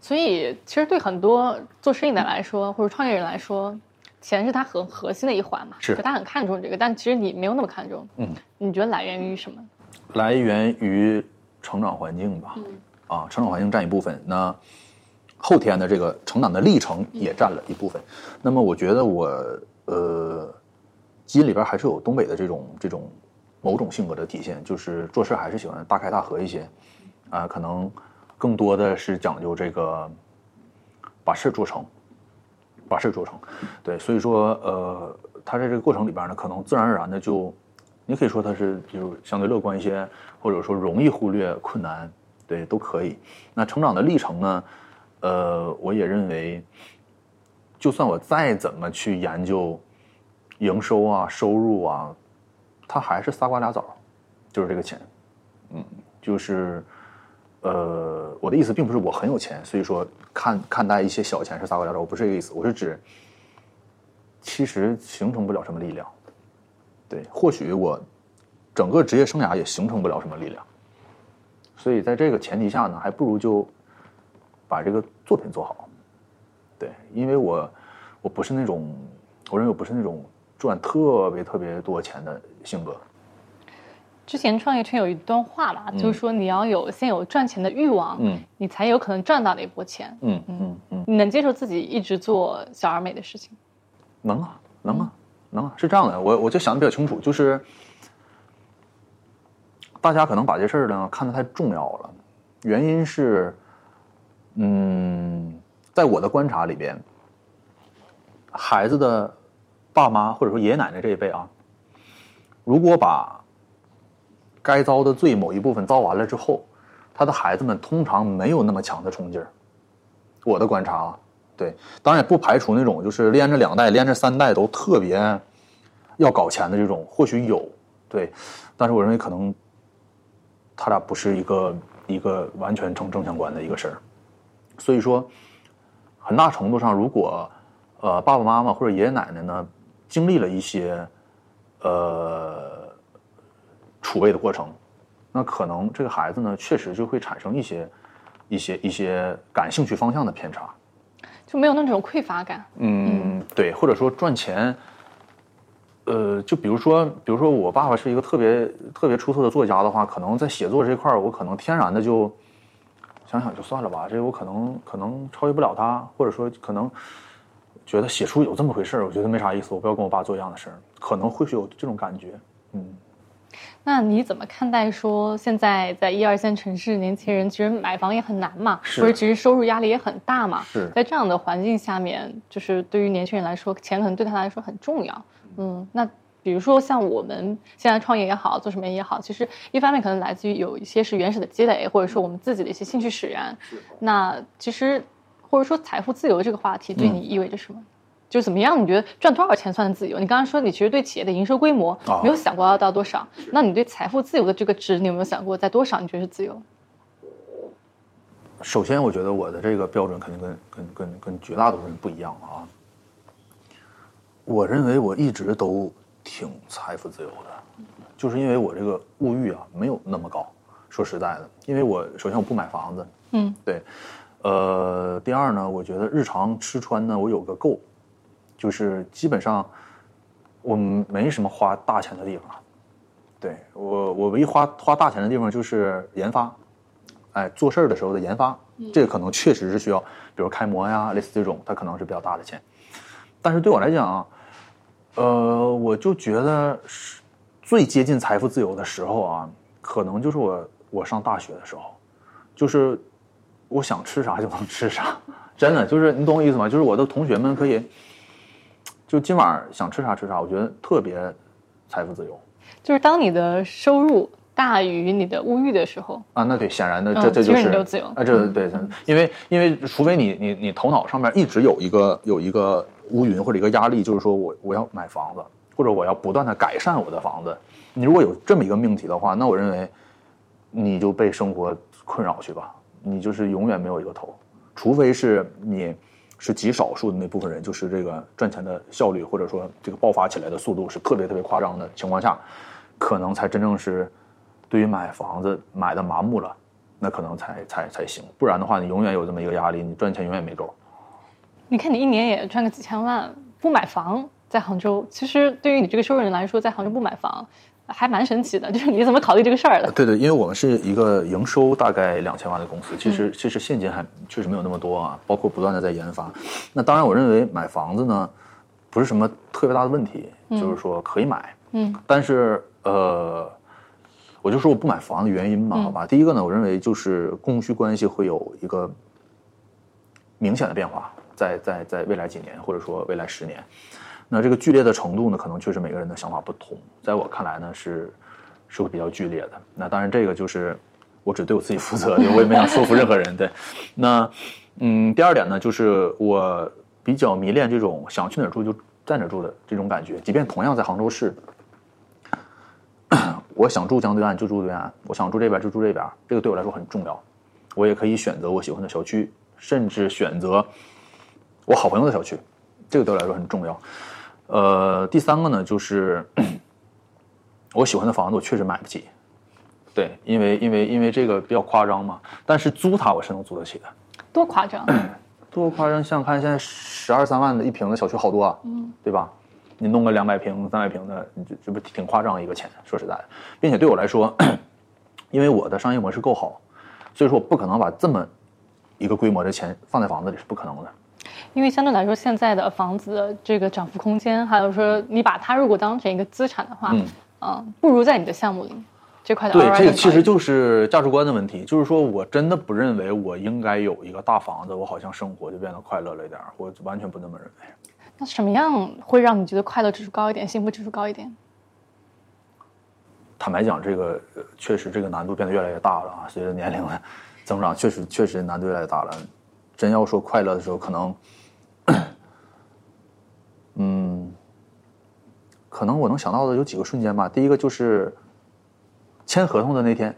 所以其实对很多做生意的来说或者创业人来说，钱是它很核心的一环嘛，是，大家很看重这个，但其实你没有那么看重。嗯，你觉得来源于什么？来源于成长环境吧。嗯，啊，成长环境占一部分，那后天的这个成长的历程也占了一部分。嗯，那么我觉得我基因里边还是有东北的这种某种性格的体现，就是做事还是喜欢大开大合一些，啊，可能更多的是讲究这个把事做成。把事做成，对，所以说，他在这个过程里边呢，可能自然而然的就，你可以说他是就相对乐观一些，或者说容易忽略困难，对，都可以。那成长的历程呢，我也认为，就算我再怎么去研究营收啊、收入啊，它还是仨瓜俩枣，就是这个钱，嗯，就是。我的意思并不是我很有钱，所以说看待一些小钱是仨瓜俩枣，我不是这个意思，我是指其实形成不了什么力量，对，或许我整个职业生涯也形成不了什么力量，所以在这个前提下呢，还不如就把这个作品做好，对，因为我不是那种，我认为我不是那种赚特别多钱的性格。之前创业圈有一段话吧，就是说你要先有赚钱的欲望，嗯，你才有可能赚到那波钱。嗯嗯嗯，你能接受自己一直做小而美的事情？能啊，是这样的。我就想的比较清楚，就是大家可能把这事儿呢看得太重要了，原因是，在我的观察里边，孩子的爸妈或者说爷爷奶奶这一辈啊，如果把该遭的罪某一部分遭完了之后，他的孩子们通常没有那么强的冲劲儿。我的观察啊，对，当然也不排除那种就是连着两代、连着三代都特别要搞钱的这种，或许有，对，但是我认为可能他俩不是一个完全正相关的一个事儿。所以说，很大程度上，如果爸爸妈妈或者爷爷奶奶呢经历了一些储备的过程，那可能这个孩子呢确实就会产生一些感兴趣方向的偏差，就没有那种匮乏感。嗯，对，或者说赚钱，就比如说我爸爸是一个特别出色的作家的话，可能在写作这块我可能天然的就想就算了吧，这个我可能超越不了他，或者说可能觉得写书有这么回事我觉得没啥意思，我不要跟我爸做一样的事儿，可能会是有这种感觉。嗯，那你怎么看待说现在在一二线城市年轻人其实买房也很难嘛，或者其实收入压力也很大嘛，是在这样的环境下面，就是对于年轻人来说钱可能对他来说很重要。嗯，那比如说像我们现在创业也好做什么也好，其实一方面可能来自于有一些是原始的积累，或者说我们自己的一些兴趣使然，那其实或者说财富自由这个话题对你意味着什么？就怎么样？你觉得赚多少钱算是自由？你刚刚说你其实对企业的营收规模没有想过要到多少，那你对财富自由的这个值，你有没有想过在多少你觉得是自由？首先，我觉得我的这个标准肯定跟绝大多数人不一样啊。我认为我一直都挺财富自由的，就是因为我这个物欲啊没有那么高。说实在的，因为我首先我不买房子，嗯，对，第二呢，我觉得日常吃穿呢我有个够。就是基本上我没什么花大钱的地方，对，我唯一花大钱的地方就是研发，做事儿的时候的研发，这个可能确实是需要，比如开模呀，类似这种，它可能是比较大的钱。但是对我来讲啊，我就觉得最接近财富自由的时候啊，可能就是我上大学的时候，就是我想吃啥就能吃啥，真的就是你懂我意思吗？就是我的同学们可以，就今晚想吃啥吃啥，我觉得特别财富自由。就是当你的收入大于你的物欲的时候啊，那对，显然的，这就是你就自由啊，这对，因为除非你头脑上面一直有一个乌云或者一个压力，就是说我要买房子，或者我要不断的改善我的房子。你如果有这么一个命题的话，那我认为你就被生活困扰去吧，你就是永远没有一个头，除非是你是极少数的那部分人，就是这个赚钱的效率或者说这个爆发起来的速度是特别特别夸张的情况下，可能才真正是。对于买房子买的麻木了，那可能才行，不然的话你永远有这么一个压力，你赚钱永远没够。你看你一年也赚个几千万，不买房在杭州，其实对于你这个收入人来说，在杭州不买房还蛮神奇的，就是你怎么考虑这个事儿的？对，因为我们是一个营收大概2000万的公司，其实现金还确实没有那么多啊，包括不断的在研发。那当然，我认为买房子呢不是什么特别大的问题，就是说可以买，但是我就说我不买房的原因嘛，好吧。第一个呢，我认为就是供需关系会有一个明显的变化，在未来几年或者说未来10年，那这个剧烈的程度呢，可能确实每个人的想法不同。在我看来呢，是会比较剧烈的。那当然这个就是我只对我自己负责，我也没想说服任何人。对，那第二点呢，就是我比较迷恋这种想去哪儿住就在哪儿住的这种感觉，即便同样在杭州市。我想住江对岸就住对岸，我想住这边就住这边，这个对我来说很重要。我也可以选择我喜欢的小区，甚至选择我好朋友的小区，这个对我来说很重要。第三个呢，就是我喜欢的房子我确实买不起，对，因为这个比较夸张嘛，但是租它我是能租得起的。多夸张？多夸张！想想看，现在12、13万的一平的小区好多啊，对吧？你弄个200平、300平的，这不挺夸张一个钱？说实在的，并且对我来说，因为我的商业模式够好，所以说我不可能把这么一个规模的钱放在房子里是不可能的。因为相对来说，现在的房子的这个涨幅空间，还有说你把它如果当成一个资产的话，不如在你的项目里这块的。对，这个其实就是价值观的问题。就是说我真的不认为我应该有一个大房子，我好像生活就变得快乐了一点，我完全不那么认为。那什么样会让你觉得快乐指数高一点，幸福指数高一点？坦白讲，这个确实这个难度变得越来越大了啊！随着年龄的增长，确实难度越来越大了。真要说快乐的时候，可能我能想到的有几个瞬间吧。第一个就是签合同的那天，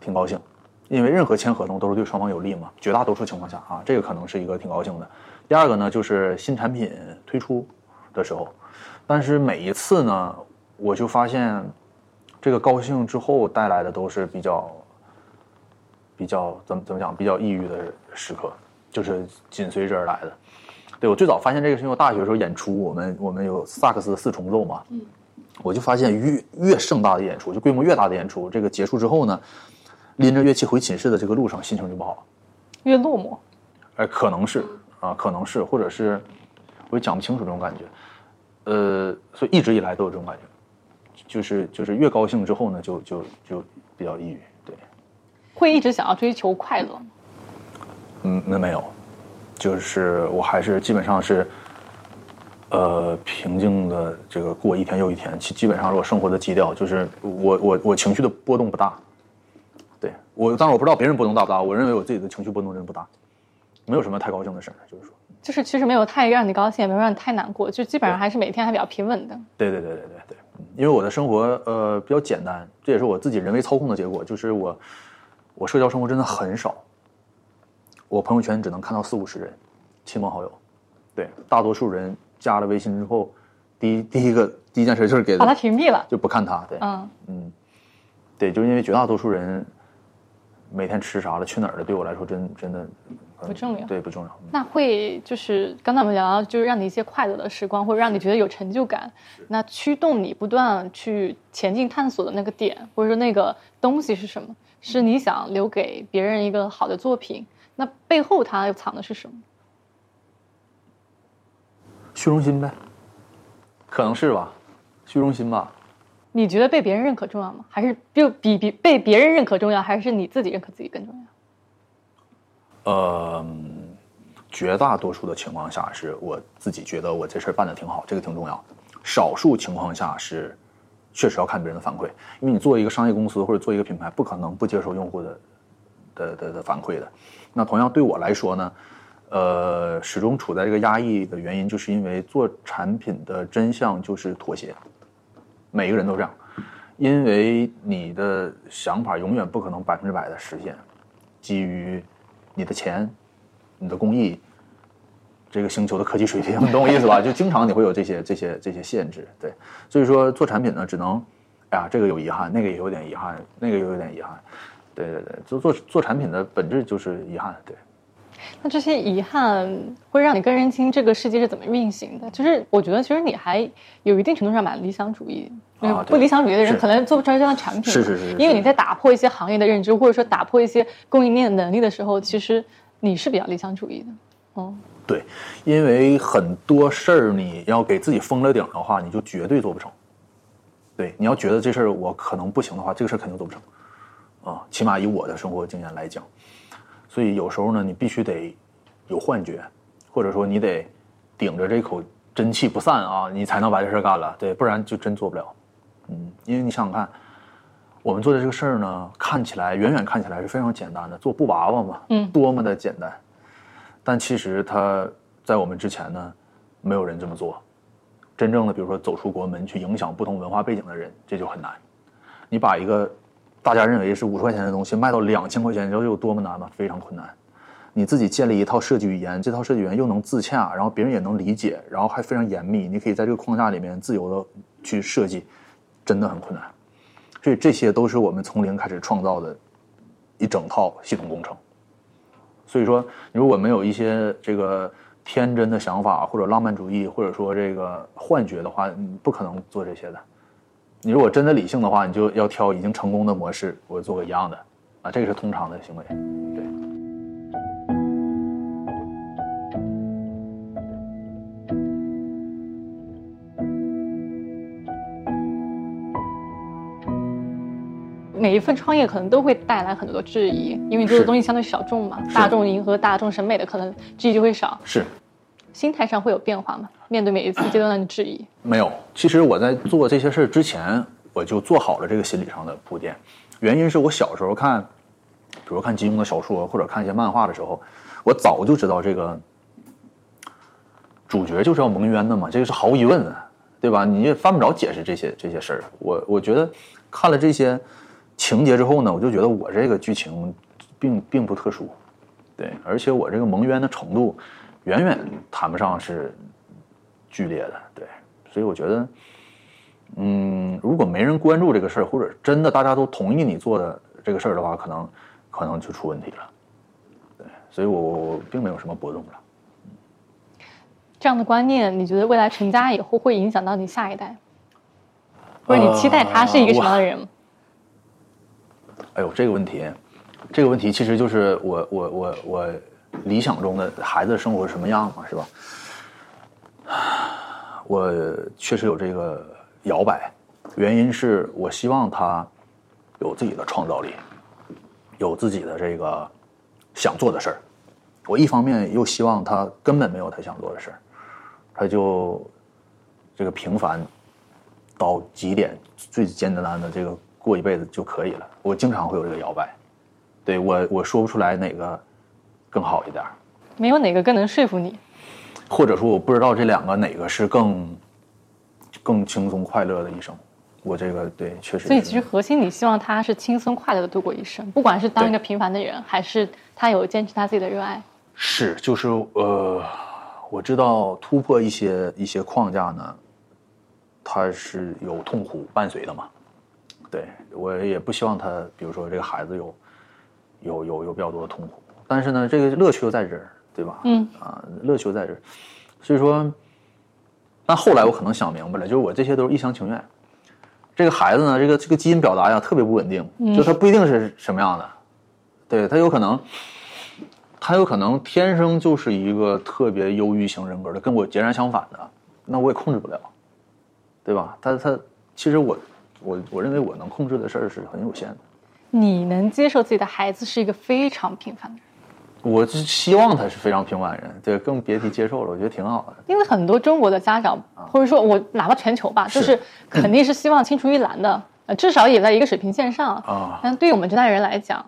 挺高兴，因为任何签合同都是对双方有利嘛，绝大多数情况下啊，这个可能是一个挺高兴的。第二个呢，就是新产品推出的时候，但是每一次呢，我就发现这个高兴之后带来的都是比较怎么讲，比较抑郁的时刻，就是紧随之而来的。对，我最早发现这个是因为我大学的时候演出，我们有萨克斯的4重奏嘛，我就发现越盛大的演出，就规模越大的演出，这个结束之后呢，拎着乐器回寝室的这个路上心情就不好，越落寞。可能是。啊，可能是，或者是我也讲不清楚这种感觉，所以一直以来都有这种感觉，就是越高兴之后呢，就比较抑郁，对。会一直想要追求快乐吗？那没有，就是我还是基本上是，平静的这个过一天又一天，基本上是我生活的基调，就是我情绪的波动不大，对我，当然我不知道别人波动大不大，我认为我自己的情绪波动真的不大。没有什么太高兴的事儿，就是说，就是其实没有太让你高兴，也没有让你太难过，就基本上还是每天还比较平稳的。对，因为我的生活比较简单，这也是我自己人为操控的结果。就是我社交生活真的很少，我朋友圈只能看到40、50人，亲朋好友。对，大多数人加了微信之后，第一件事就是给把他屏蔽了，就不看他。对，对，就是因为绝大多数人每天吃啥了、去哪儿了，对我来说真的。不重要，对，不重要。那会就是刚才我们聊到，就是让你一些快乐的时光，或者让你觉得有成就感，那驱动你不断去前进探索的那个点，或者说那个东西是什么？是你想留给别人一个好的作品，那背后它又藏的是什么？虚荣心呗，可能是吧，虚荣心吧。你觉得被别人认可重要吗？还是就比被别人认可重要，还是你自己认可自己更重要？绝大多数的情况下是我自己觉得我这事儿办得挺好，这个挺重要的。少数情况下是确实要看别人的反馈，因为你做一个商业公司或者做一个品牌，不可能不接受用户的反馈的。那同样对我来说呢，始终处在这个压抑的原因，就是因为做产品的真相就是妥协。每个人都这样，因为你的想法永远不可能100%的实现，基于你的钱、你的工艺、这个星球的科技水平，你懂我意思吧？就经常你会有这些限制，对。所以说做产品呢，只能，哎呀，这个有遗憾，那个也有点遗憾，那个也有点遗憾，对对对，就做产品的本质就是遗憾，对。那这些遗憾会让你更认清这个世界是怎么运行的。就是我觉得其实你还有一定程度上蛮理想主义，啊，不理想主义的人可能做不出来这样的产品，是，因为你在打破一些行业的认知，或者说打破一些供应链的能力的时候，其实你是比较理想主义的。哦，对，因为很多事儿你要给自己封了顶的话，你就绝对做不成。对，你要觉得这事儿我可能不行的话，这个事儿肯定做不成啊，起码以我的生活经验来讲。所以有时候呢，你必须得有幻觉，或者说你得顶着这口真气不散啊，你才能把这事干了。对，不然就真做不了。嗯，因为你想想看，我们做的这个事儿呢，看起来远远看起来是非常简单的，做布娃娃嘛，多么的简单。但其实它在我们之前呢，没有人这么做。真正的，比如说走出国门去影响不同文化背景的人，这就很难。你把一个大家认为是50块钱的东西卖到2000块钱，你知道有多么难吗？非常困难。你自己建立一套设计语言，这套设计语言又能自洽，然后别人也能理解，然后还非常严密，你可以在这个框架里面自由的去设计，真的很困难。所以这些都是我们从零开始创造的一整套系统工程。所以说如果没有一些这个天真的想法，或者浪漫主义，或者说这个幻觉的话，你不可能做这些的。你如果真的理性的话，你就要挑已经成功的模式，我做个一样的啊，这个是通常的行为。对。每一份创业可能都会带来很多质疑，因为你做的东西相对小众嘛，大众迎合大众审美的可能质疑就会少。是。心态上会有变化吗？面对每一次阶段的质疑。没有，其实我在做这些事之前，我就做好了这个心理上的铺垫。原因是我小时候看，比如看金庸的小说或者看一些漫画的时候，我早就知道这个主角就是要蒙冤的嘛，这个是毫无疑问的，对吧？你也犯不着解释这些事儿。我觉得看了这些情节之后呢，我就觉得我这个剧情并不特殊，对，而且我这个蒙冤的程度远远谈不上是剧烈的，对，所以我觉得，如果没人关注这个事儿，或者真的大家都同意你做的这个事儿的话，可能就出问题了，对，所以我并没有什么波动了。这样的观念，你觉得未来成家以后会影响到你下一代，或者你期待他是一个什么样的人？哎呦，这个问题其实就是我理想中的孩子的生活是什么样嘛，是吧？我确实有这个摇摆，原因是我希望他有自己的创造力，有自己的这个想做的事儿。我一方面又希望他根本没有他想做的事儿，他就这个平凡到极点，最简单的这个过一辈子就可以了。我经常会有这个摇摆，对，我说不出来哪个更好一点，没有哪个更能说服你，或者说我不知道这两个哪个是更轻松快乐的一生。我这个对确实，所以其实核心你希望他是轻松快乐的度过一生，不管是当一个平凡的人，还是他有坚持他自己的热爱。是，就是我知道突破一些框架呢，它是有痛苦伴随的嘛。对，我也不希望他，比如说这个孩子有比较多的痛苦。但是呢，这个乐趣又在这儿，对吧？乐趣又在这儿，所以说，但后来我可能想明白了，就是我这些都是一厢情愿，这个孩子呢，这个基因表达呀特别不稳定，就他不一定是什么样的，对，他有可能天生就是一个特别忧郁型人格的，跟我截然相反的，那我也控制不了，对吧？他其实我认为我能控制的事儿是很有限的。你能接受自己的孩子是一个非常平凡的人？我就希望他是非常平凡人，对，更别提接受了，我觉得挺好的。因为很多中国的家长，或者说我哪怕全球吧，就是肯定是希望青出于蓝的，至少也在一个水平线上啊。但对于我们这代人来讲，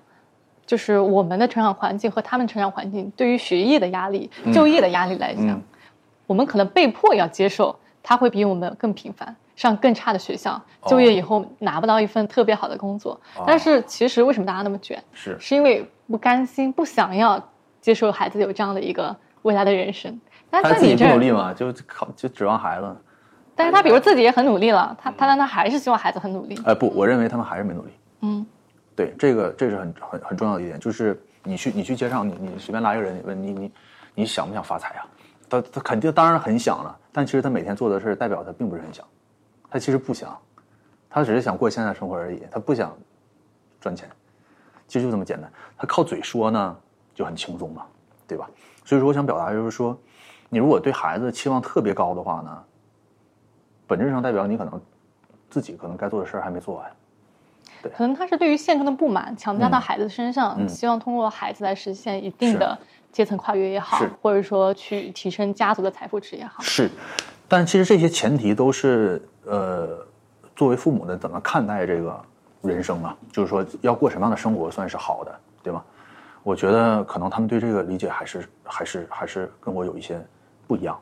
就是我们的成长环境和他们成长环境对于学业的压力、就业的压力来讲，我们可能被迫要接受他会比我们更平凡，上更差的学校，就业以后拿不到一份特别好的工作。但是其实为什么大家那么卷，是因为不甘心，不想要接受孩子有这样的一个未来的人生。但他自己不努力嘛，就指望孩子。但是他比如自己也很努力了，但他还是希望孩子很努力。不，我认为他们还是没努力。对，这是很重要的一点，就是你去街上，你随便拉一个人，你问你想不想发财啊？他肯定当然很想了，但其实他每天做的事代表他并不是很想，他其实不想，他只是想过现在生活而已，他不想赚钱，其实就这么简单。他靠嘴说呢就很轻松嘛，对吧？所以说我想表达就是说，你如果对孩子期望特别高的话呢，本质上代表你可能自己可能该做的事还没做完。对，可能他是对于现状的不满强加到孩子身上，希望通过孩子来实现一定的阶层跨越也好，或者说去提升家族的财富值也好，是。但其实这些前提都是作为父母的怎么看待这个人生啊，就是说要过什么样的生活算是好的，对吗？我觉得可能他们对这个理解还是跟我有一些不一样。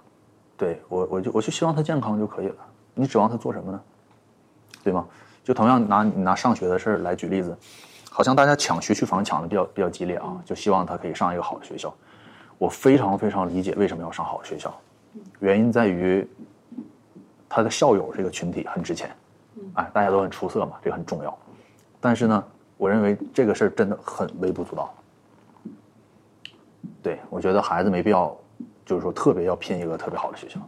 对，我就希望他健康就可以了，你指望他做什么呢？对吗？就同样拿上学的事儿来举例子，好像大家抢学区房抢的比较激烈啊，就希望他可以上一个好的学校。我非常非常理解为什么要上好的学校，原因在于他的校友这个群体很值钱，哎，大家都很出色嘛，这个很重要。但是呢，我认为这个事儿真的很微不足道。对，我觉得孩子没必要，就是说特别要拼一个特别好的学校。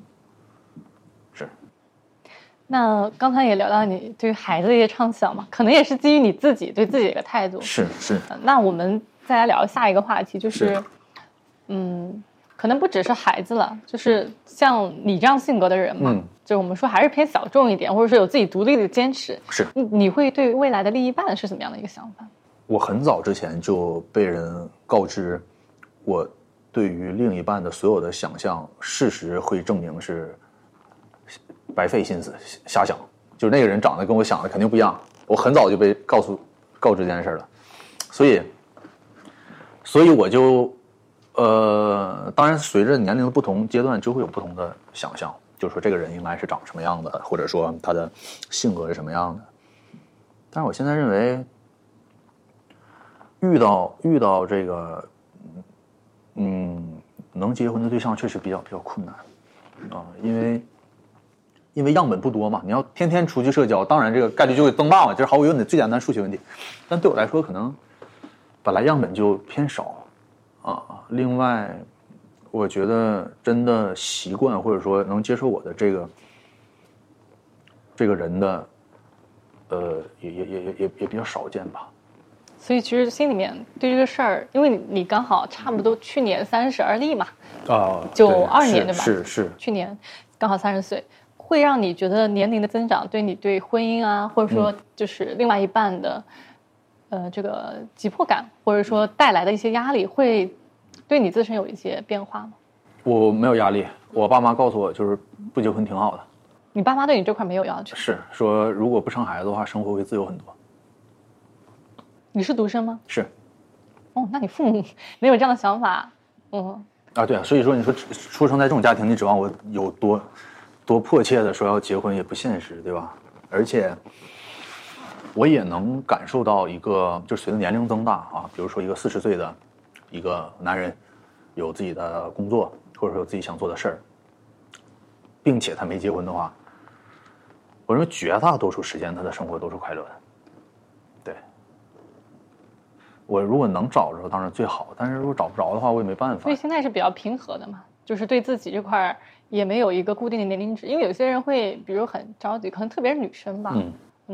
那刚才也聊到你对于孩子的一些畅想嘛，可能也是基于你自己对自己的一个态度。是。那我们再来聊下一个话题，就是可能不只是孩子了，就是像你这样性格的人嘛，就是我们说还是偏小众一点，或者说有自己独立的坚持。是。你会对未来的另一半是什么样的一个想法？我很早之前就被人告知，我对于另一半的所有的想象，事实会证明是白费心思瞎想，就是那个人长得跟我想的肯定不一样，我很早就被告知这件事了。所以我就当然随着年龄的不同阶段就会有不同的想象，就是说这个人应该是长什么样的，或者说他的性格是什么样的。但是我现在认为遇到这个能结婚的对象确实比较困难啊，因为样本不多嘛，你要天天出去社交，当然这个概率就会增大嘛，这是毫无疑问的最简单数学问题。但对我来说，可能本来样本就偏少啊。另外，我觉得真的习惯或者说能接受我的这个人的，也比较少见吧。所以其实心里面对这个事儿，因为你刚好差不多去年30而立嘛，92年对吧？是，去年刚好30岁。会让你觉得年龄的增长对你对婚姻啊，或者说就是另外一半的，这个急迫感，或者说带来的一些压力，会对你自身有一些变化吗？我没有压力，我爸妈告诉我就是不结婚挺好的。你爸妈对你这块没有要求？是说如果不生孩子的话，生活会自由很多。你是独生吗？是。哦，那你父母没有这样的想法？对啊，所以说你说出生在这种家庭，你指望我有多迫切的说要结婚也不现实，对吧？而且我也能感受到一个，就是随着年龄增大啊，比如说一个40岁的一个男人，有自己的工作，或者说有自己想做的事儿，并且他没结婚的话，我认为绝大多数时间他的生活都是快乐的。对，我如果能找着当然最好，但是如果找不着的话，我也没办法。所以现在是比较平和的嘛，就是对自己这块也没有一个固定的年龄值，因为有些人会比如很着急，可能特别是女生吧，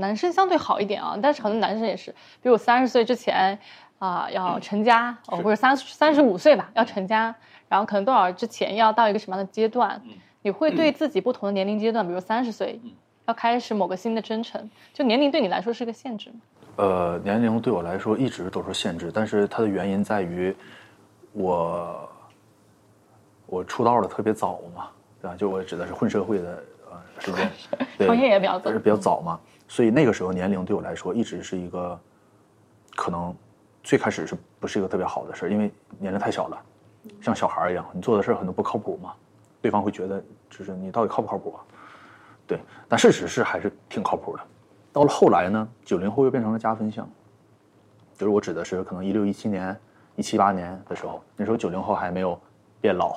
男生相对好一点啊，但是很多男生也是，比如30岁之前啊、要成家，哦，或者35岁吧要成家，然后可能多少之前要到一个什么样的阶段，你会对自己不同的年龄阶段，比如30岁要开始某个新的征程，就年龄对你来说是个限制吗？年龄对我来说一直都是限制，但是它的原因在于我出道的特别早嘛，对吧？就我指的是混社会的时间，创业也比较早，嘛，所以那个时候年龄对我来说一直是一个可能最开始是不是一个特别好的事，因为年龄太小了，像小孩一样，你做的事很多不靠谱嘛，对方会觉得就是你到底靠不靠谱啊？对，但事实是还是挺靠谱的。到了后来呢，90后又变成了加分项，就是我指的是可能16、17年、17、18年的时候，那时候90后还没有变老，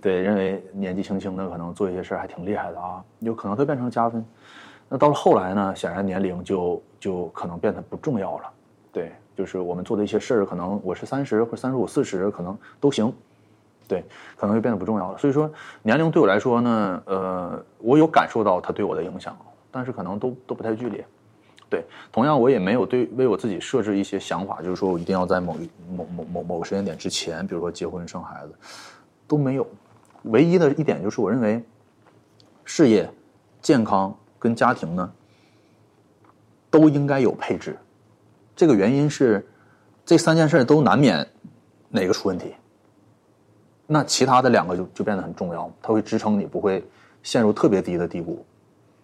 对，认为年纪轻轻的可能做一些事还挺厉害的啊，有可能都变成加分。那到了后来呢，显然年龄就可能变得不重要了，对，就是我们做的一些事可能我是30或者35、40可能都行，对，可能就变得不重要了。所以说年龄对我来说呢，我有感受到它对我的影响。但是可能都不太剧烈，对。同样，我也没有为我自己设置一些想法，就是说我一定要在某个时间点之前，比如说结婚生孩子，都没有。唯一的一点就是，我认为事业、健康跟家庭呢，都应该有配置。这个原因是，这3件事都难免哪个出问题，那其他的2个就变得很重要，它会支撑你不会陷入特别低的低谷。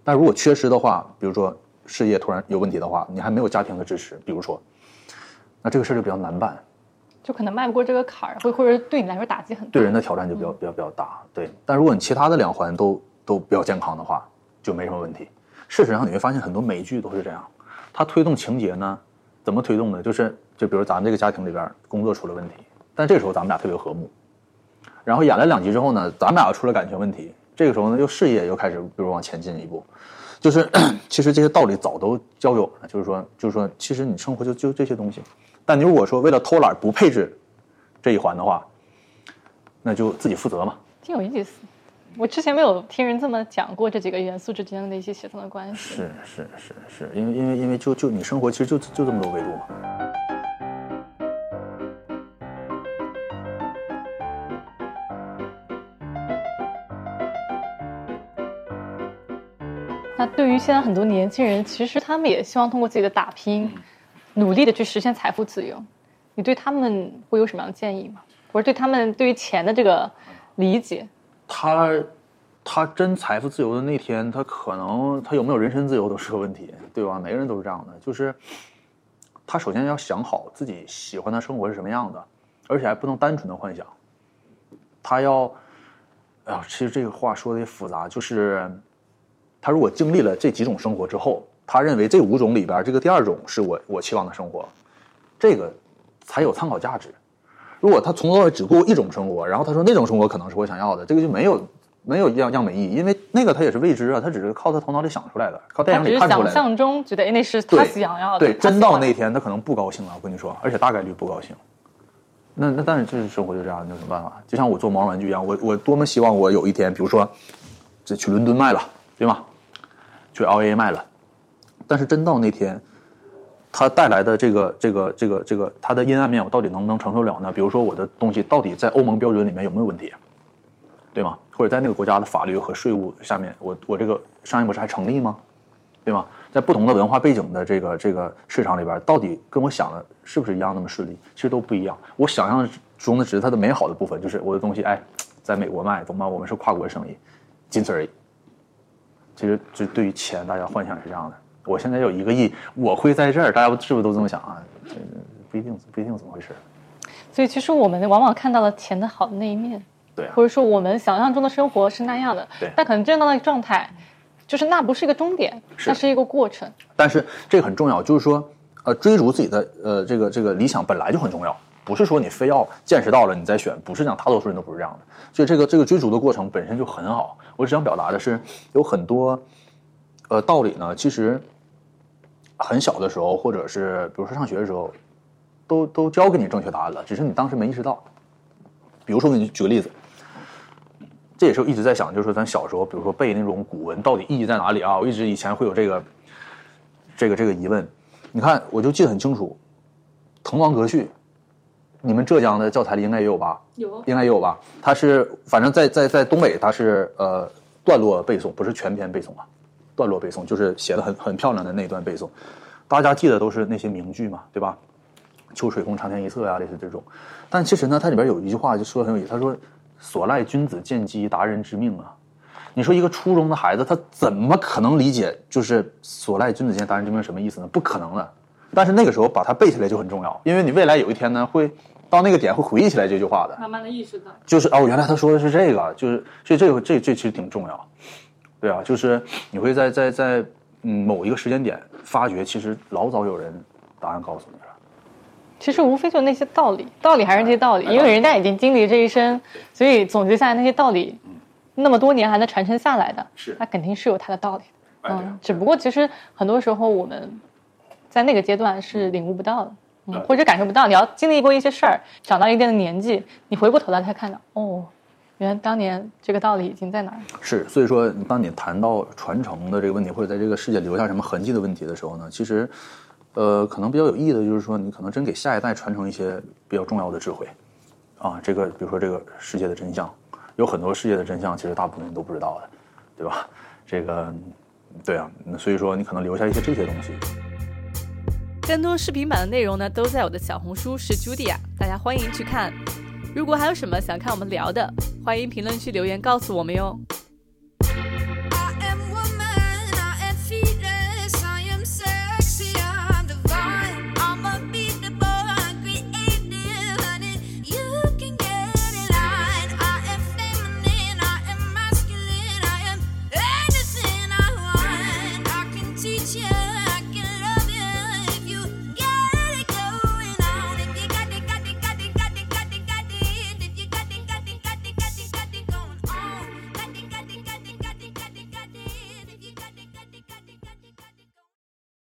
但如果缺失的话，比如说事业突然有问题的话，你还没有家庭的支持，比如说，那这个事就比较难办，就可能迈不过这个坎儿，或者对你来说打击很大，对人的挑战就比较大。对，但如果你其他的2环都比较健康的话，就没什么问题。事实上，你会发现很多美剧都是这样，它推动情节呢，怎么推动呢？就比如咱们这个家庭里边工作出了问题，但这个时候咱们俩特别和睦，然后演了2集之后呢，咱们俩又出了感情问题。这个时候呢，又事业又开始，比如往前进一步，就是其实这些道理早都交有了。就是说，其实你生活就这些东西，但你如果说为了偷懒不配置这一环的话，那就自己负责嘛。挺有意思，我之前没有听人这么讲过这几个元素之间的一些协同的关系。是，因为就你生活其实就这么多维度嘛。那对于现在很多年轻人，其实他们也希望通过自己的打拼，努力的去实现财富自由。你对他们会有什么样的建议吗？或者对他们对于钱的这个理解？他真财富自由的那天，他可能他有没有人身自由都是个问题，对吧？每个人都是这样的，就是他首先要想好自己喜欢的生活是什么样的，而且还不能单纯的幻想。他要，其实这个话说的也复杂，就是。他如果经历了这几种生活之后，他认为这5种里边这个第2种是我期望的生活，这个才有参考价值。如果他从头到尾只过1种生活，然后他说那种生活可能是我想要的，这个就没有样本意义，因为那个他也是未知啊，他只是靠他头脑里想出来的，靠电影里看出来的。他只是想象中觉得那是他想要的。对，真到那天他可能不高兴了，我跟你说，而且大概率不高兴。那但是这生活就这样，你有什么办法？就像我做毛绒玩具一样，我多么希望我有一天，比如说这去伦敦卖了，对吗？去 LA 卖了，但是真到那天，它带来的这个它的阴暗面，我到底能不能承受了呢？比如说我的东西到底在欧盟标准里面有没有问题，对吗？或者在那个国家的法律和税务下面，我这个商业模式还成立吗？对吗？在不同的文化背景的这个市场里边，到底跟我想的是不是一样那么顺利？其实都不一样。我想象中的只是它的美好的部分，就是我的东西，哎，在美国卖，懂吗？我们是跨国生意，仅此而已。其实就对于钱，大家幻想是这样的。我现在有1个亿，我会在这儿，大家是不是都这么想啊？不一定怎么回事。所以其实我们往往看到了钱的好的那一面，对、啊，或者说我们想象中的生活是那样的，对。但可能真正的状态，就是那不是一个终点，那是一个过程。但是这个很重要，就是说，追逐自己的这个理想本来就很重要，不是说你非要见识到了你再选，不是这样，大多数人都不是这样的。所以这个追逐的过程本身就很好。我只想表达的是，有很多道理呢，其实很小的时候，或者是比如说上学的时候，都教给你正确答案了，只是你当时没意识到。比如说，我给你举个例子，这也是我一直在想，就是说咱小时候，比如说背那种古文，到底意义在哪里啊？我一直以前会有这个这个疑问。你看，我就记得很清楚，滕王阁序，你们浙江的教材里应该也有吧？有，应该也有吧？它是反正在东北，它是段落背诵，不是全篇背诵啊，段落背诵就是写的很漂亮的那一段背诵。大家记得都是那些名句嘛，对吧？秋水共长天一色啊，类似这种。但其实呢，它里边有一句话就说的很有意思，他说：“所赖君子见机，达人之命啊。”你说一个初中的孩子，他怎么可能理解就是所赖君子见达人之命什么意思呢？不可能的。但是那个时候把它背起来就很重要，因为你未来有一天呢，会到那个点会回忆起来这句话的，慢慢的意识到，就是哦，原来他说的是这个，就是所以这其实挺重要，对啊，就是你会在某一个时间点发觉，其实老早有人答案告诉你了。其实无非就那些道理，道理还是那些道理，因为人家已经经历这一生，所以总结下来那些道理。那么多年还能传承下来的，是那肯定是有它的道理的。嗯，只不过其实很多时候我们在那个阶段是领悟不到的，或者感受不到。你要经历过一些事儿，长到一定的年纪，你回过头来才看到，哦，原来当年这个道理已经在哪儿。是，所以说，当你谈到传承的这个问题，或者在这个世界留下什么痕迹的问题的时候呢，其实，可能比较有意义的就是说，你可能真给下一代传承一些比较重要的智慧，啊，这个比如说这个世界的真相。有很多世界的真相，其实大部分人都不知道的，对吧？这个，对啊，所以说你可能留下一些这些东西。更多视频版的内容呢，都在我的小红书是 Judia， 大家欢迎去看。如果还有什么想看我们聊的，欢迎评论区留言告诉我们哟。